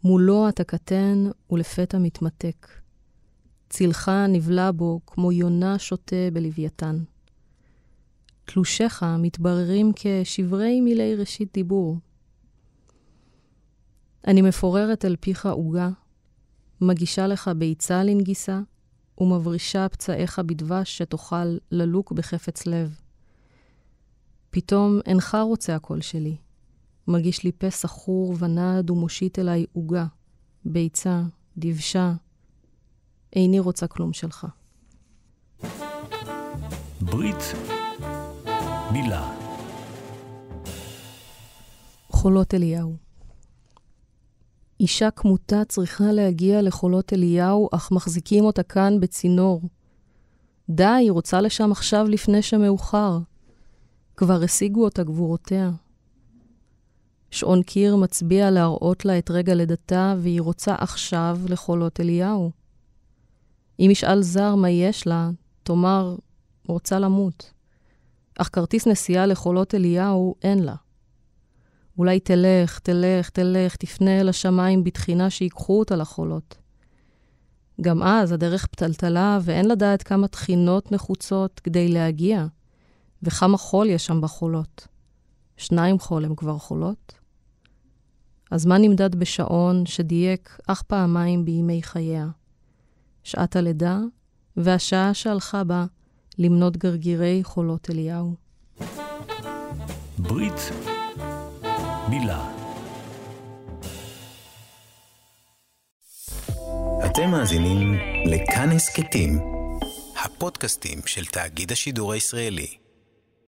מולו אתה קטן ולפתע מתמתק. צילך נבלה בו כמו יונה שוטה בלוויתן. תלושיך מתבררים כשברי מילי ראשית דיבור. אני מפוררת אל פיך עוגה, מגישה לך ביצה לנגיסה, ומברישה פצעיך בדבש שתוכל ללוק בחפץ לב. פתאום אינך רוצה הקול שלי. מגיש לי פה סחור ונד ומושיט אליי עוגה, ביצה, דבשה. איני רוצה כלום שלך. ברית מילה. חולות אליהו. אישה כמותה צריכה להגיע לחולות אליהו, אך מחזיקים אותה כאן בצינור. די, היא רוצה לשם עכשיו לפני שמאוחר. כבר השיגו אותה גבורותיה. שעון קיר מצביע להראות לה את רגע לידתה, והיא רוצה עכשיו לחולות אליהו. אם ישאל זר מה יש לה, תאמר, רוצה למות. אך כרטיס נסיעה לחולות אליהו אין לה. אולי תלך, תפנה אל השמיים בתחינה שיקחו אותה לחולות. גם אז הדרך פטלטלה ואין לדעת כמה תחינות נחוצות כדי להגיע, וכמה חול יש שם בחולות. 2 חול הם כבר חולות. הזמן נמדד בשעון שדייק אך פעמיים בימי חייה. שעת הלידה והשעה שהלכה בה למנות גרגירי חולות אליהו. ברית מילה. אתם מאזינים לכאן הסכתים, הפודקאסטים של תאגיד השידור הישראלי.